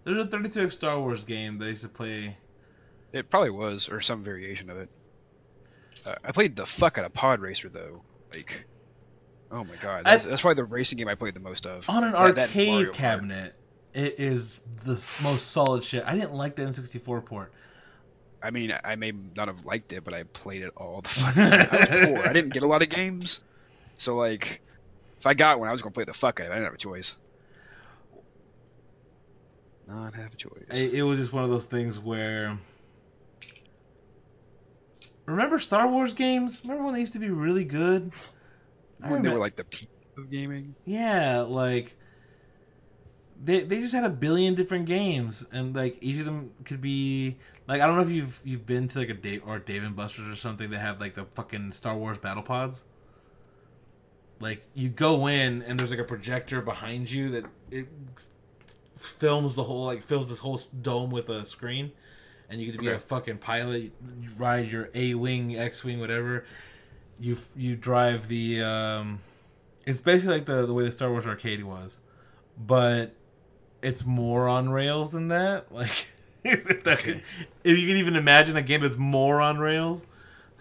There's a thirty-two X Star Wars game they used to play. It probably was, or some variation of it. Uh, I played the fuck out of Pod Racer though. Like, oh my god, that's, I, that's probably the racing game I played the most of. On an that, arcade that cabinet, part. It is the most solid shit. I didn't like the N sixty-four port. I mean, I may not have liked it, but I played it all the fucking time. I was poor. I didn't get a lot of games, so like, if I got one, I was gonna play the fuck out of it. I didn't have a choice. Not have a choice. It, it was just one of those things where. Remember Star Wars games? Remember when they used to be really good? When they were like the peak of gaming? Yeah, like they they just had a billion different games, and like each of them could be like, I don't know if you've you've been to like a Dave or Dave and Buster's or something that have like the fucking Star Wars battle pods. Like you go in and there's like a projector behind you that it films the whole like fills this whole dome with a screen. And you get to be okay. a fucking pilot. You ride your A-wing, X-wing, whatever. You you drive the. Um, it's basically like the the way the Star Wars arcade was, but it's more on rails than that. Like if, that okay. could, if you can even imagine a game that's more on rails,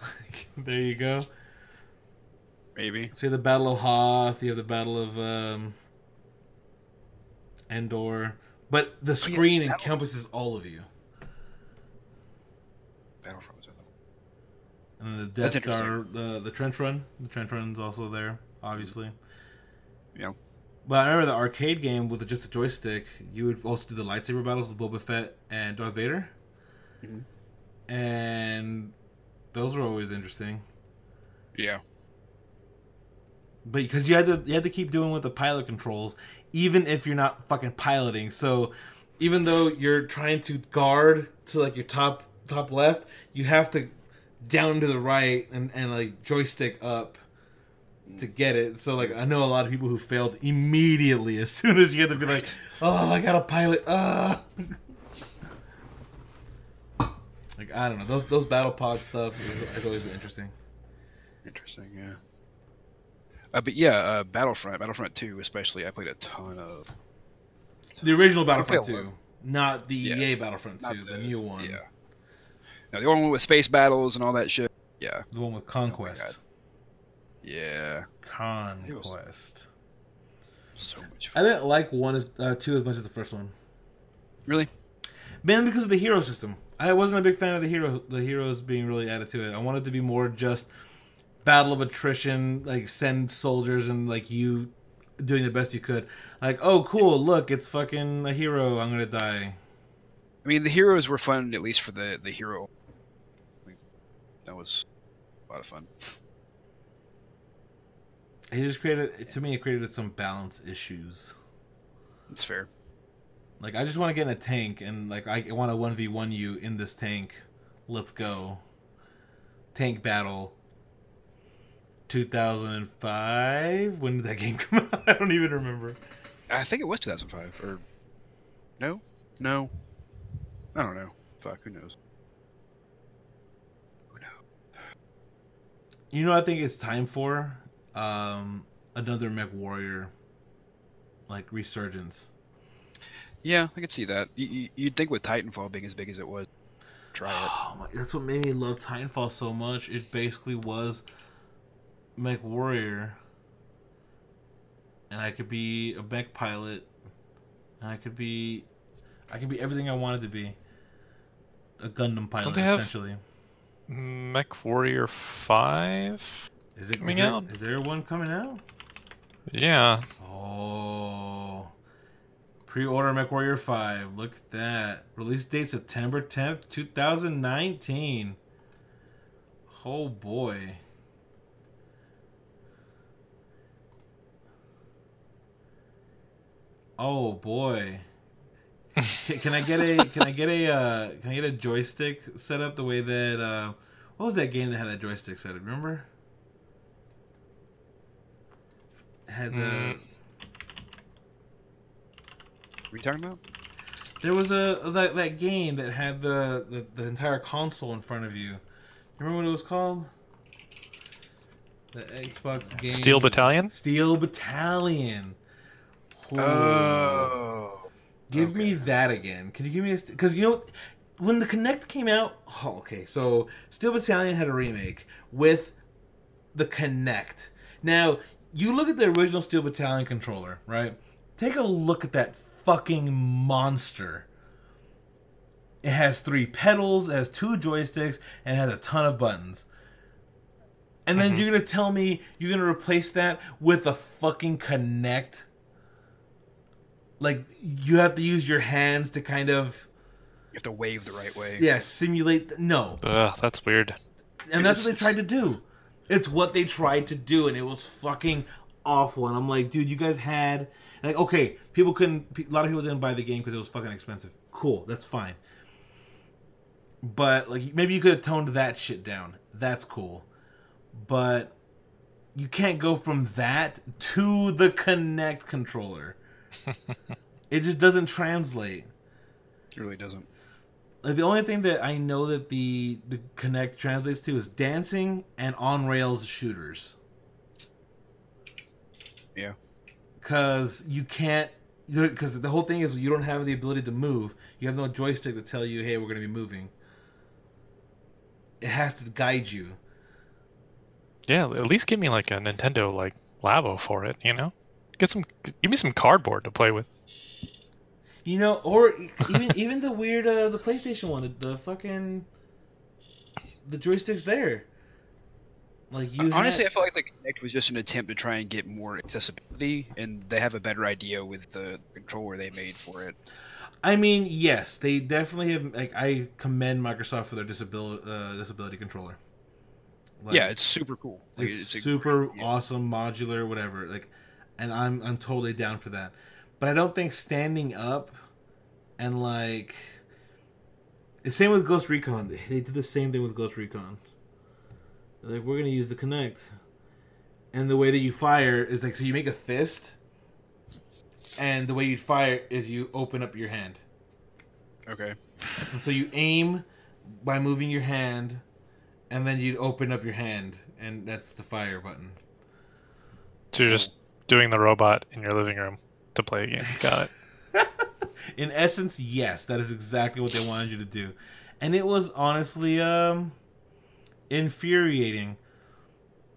like, there you go. Maybe. So you have the Battle of Hoth. You have the Battle of um, Endor, but the screen oh, yeah, encompasses all of you. And the Death Star, the the trench run, the trench run's also there, obviously. Yeah. But I remember the arcade game with just a joystick. You would also do the lightsaber battles with Boba Fett and Darth Vader, mm-hmm. and those were always interesting. Yeah. But because you had to, you had to keep doing with the pilot controls, even if you're not fucking piloting. So, even though you're trying to guard to like your top top left, you have to. Down to the right and, and like joystick up to get it. So like I know a lot of people who failed immediately as soon as you had to be like, oh, I got a pilot. Uh. Like I don't know, those those battle pod stuff has, has always been interesting. Interesting, yeah. Uh, but yeah, uh, Battlefront, Battlefront two especially, I played a ton of. The original Battlefront two, not the yeah. E A Battlefront two, the, the new one. Yeah. No, the one with space battles and all that shit. Yeah. The one with Conquest. Oh yeah. Conquest. So much fun. I didn't like one, as, uh, two as much as the first one. Really? Man, because of the hero system. I wasn't a big fan of the hero, the heroes being really added to it. I wanted it to be more just battle of attrition, like send soldiers and like you doing the best you could. Like, oh, cool, look, it's fucking a hero. I'm gonna die. I mean, the heroes were fun, at least for the, the hero. I mean, that was a lot of fun. It just created, to me, it created some balance issues. That's fair. Like, I just want to get in a tank, and, like, I want to one v one you in this tank. Let's go. Tank battle. two thousand five? When did that game come out? I don't even remember. I think it was two thousand five, or... No? No. I don't know. Fuck, who knows? Who knows? You know, I think it's time for um, another MechWarrior like resurgence. Yeah, I could see that. You, you, you'd think with Titanfall being as big as it was, try it. Oh my, that's what made me love Titanfall so much. It basically was MechWarrior, and I could be a mech pilot, and I could be, I could be everything I wanted to be. A Gundam pilot, don't they have essentially. MechWarrior five is it coming is there, out? Is there one coming out? Yeah. Oh. Pre-order MechWarrior five. Look at that. Release date September tenth, two thousand nineteen. Oh boy. Oh boy. Can, can I get a can I get a uh, can I get a joystick set up the way that uh, what was that game that had that joystick set up? Remember? Had the. Mm. What are you talking about? There was a that, that game that had the, the the entire console in front of you. Remember what it was called? The Xbox game. Steel Battalion. Steel Battalion. Whoa. Oh. Give okay. me that again. Can you give me a... Because, you know, when the Kinect came out... Oh, okay, so Steel Battalion had a remake with the Kinect. Now, you look at the original Steel Battalion controller, right? Take a look at that fucking monster. It has three pedals, it has two joysticks, and it has a ton of buttons. And then mm-hmm. you're going to tell me you're going to replace that with a fucking Kinect? Like, you have to use your hands to kind of... You have to wave the right way. Yeah, simulate... The, no. Ugh, that's weird. And that's what they tried to do. It's what they tried to do, and it was fucking awful. And I'm like, dude, you guys had... Like, okay, people couldn't... A lot of people didn't buy the game because it was fucking expensive. Cool, that's fine. But, like, maybe you could have toned that shit down. That's cool. But you can't go from that to the Kinect controller. It just doesn't translate. It really doesn't. Like, the only thing that I know that the, the Kinect translates to is dancing and on-rails shooters. Yeah. Because you can't... Because the whole thing is you don't have the ability to move. You have no joystick to tell you, hey, we're going to be moving. It has to guide you. Yeah, at least give me like a Nintendo like Labo for it, you know? Get some, give me some cardboard to play with. You know, or even even the weird uh, the PlayStation one, the, the fucking the joystick's there. Like you. Honestly, had... I feel like the Kinect was just an attempt to try and get more accessibility, and they have a better idea with the controller they made for it. I mean, yes, they definitely have. Like, I commend Microsoft for their disability uh, disability controller. Like, yeah, it's super cool. Like, it's, it's super awesome, modular, whatever. Like. And I'm I'm totally down for that. But I don't think standing up and like... The same with Ghost Recon. They, they did the same thing with Ghost Recon. They're like, we're going to use the Kinect. And the way that you fire is like... So you make a fist. And the way you fire is you open up your hand. Okay. And so you aim by moving your hand. And then you'd open up your hand. And that's the fire button. So you're just... Doing the robot in your living room to play a game. Got it. In essence, yes. That is exactly what they wanted you to do. And it was honestly um, infuriating.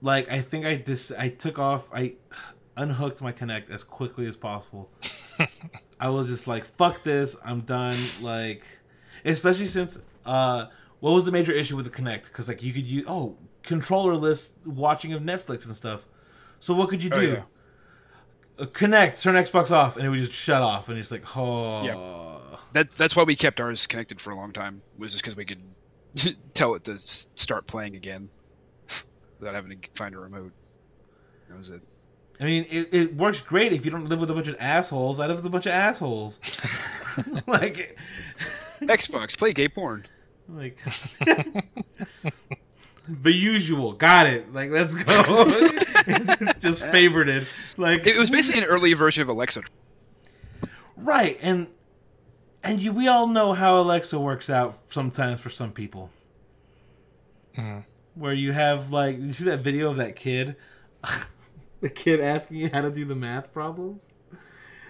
Like, I think I dis- I took off... I unhooked my Kinect as quickly as possible. I was just like, fuck this. I'm done. Like, especially since... Uh, what was the major issue with the Kinect? Because, like, you could use... Oh, controllerless watching of Netflix and stuff. So what could you do? Oh, yeah. Kinect, turn Xbox off, and it would just shut off, and it's like, oh. Yeah. That, that's why we kept ours connected for a long time, was just because we could tell it to start playing again without having to find a remote. That was it. I mean, it, it works great if you don't live with a bunch of assholes. I live with a bunch of assholes. Like Xbox, play gay porn. Like the usual. Got it. Like, let's go. It's just favorited. Like, it was basically an early version of Alexa. Right. And and you, we all know how Alexa works out sometimes for some people. Mm-hmm. Where you have, like, you see that video of that kid? The kid asking you how to do the math problems?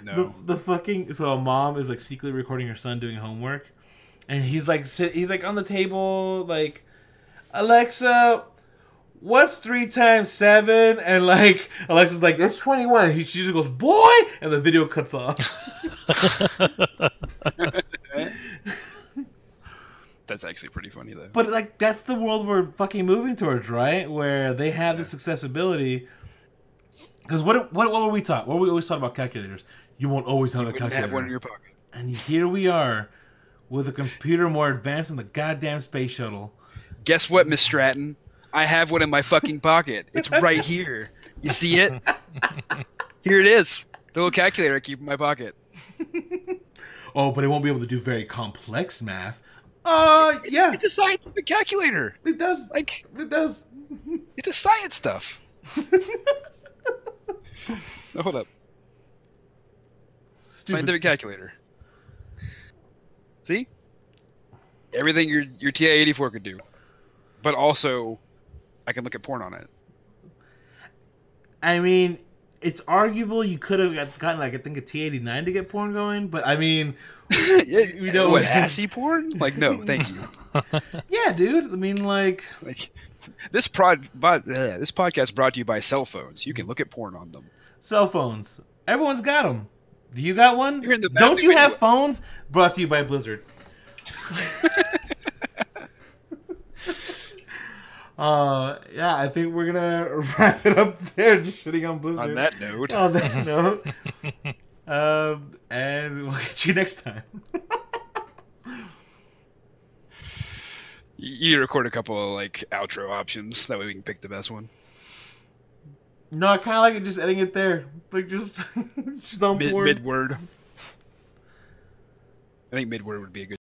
No. The, the fucking... So a mom is, like, secretly recording her son doing homework. And he's, like, sit, he's like on the table, like... Alexa, what's three times seven? And like Alexa's like, that's twenty-one. He she just goes, boy, and the video cuts off. That's actually pretty funny though. But like, that's the world we're fucking moving towards, right? Where they have yeah. this accessibility. Because what what what were we taught? What were we always taught about calculators? You won't always have you a calculator. Have one in your pocket. And here we are, with a computer more advanced than the goddamn space shuttle. Guess what, Miss Stratton? I have one in my fucking pocket. It's right here. You see it? Here it is. The little calculator I keep in my pocket. oh, but it won't be able to do very complex math. Uh, it, yeah. It's a scientific calculator. It does. Like, it does. It's a science stuff. No, hold up. Stupid. Scientific calculator. See? Everything your your T I eighty-four could do. But also, I can look at porn on it. I mean, it's arguable you could have gotten, like, I think a T eighty-nine to get porn going, but I mean, you know, what, assy porn? Like, no, thank you. Yeah, dude. I mean, like, like this prod, but uh, this podcast brought to you by cell phones. You can look at porn on them. Cell phones. Everyone's got them. Do you got one? You're in the Don't you have phones? Brought to you by Blizzard. Uh, yeah, I think we're gonna wrap it up there, just shitting on Blizzard. On that note. On that note. Um, and we'll catch you next time. You record a couple of, like, outro options. That way we can pick the best one. No, I kind of like it just ending it there. Like, just, just on board. Mid-word. I think mid-word would be a good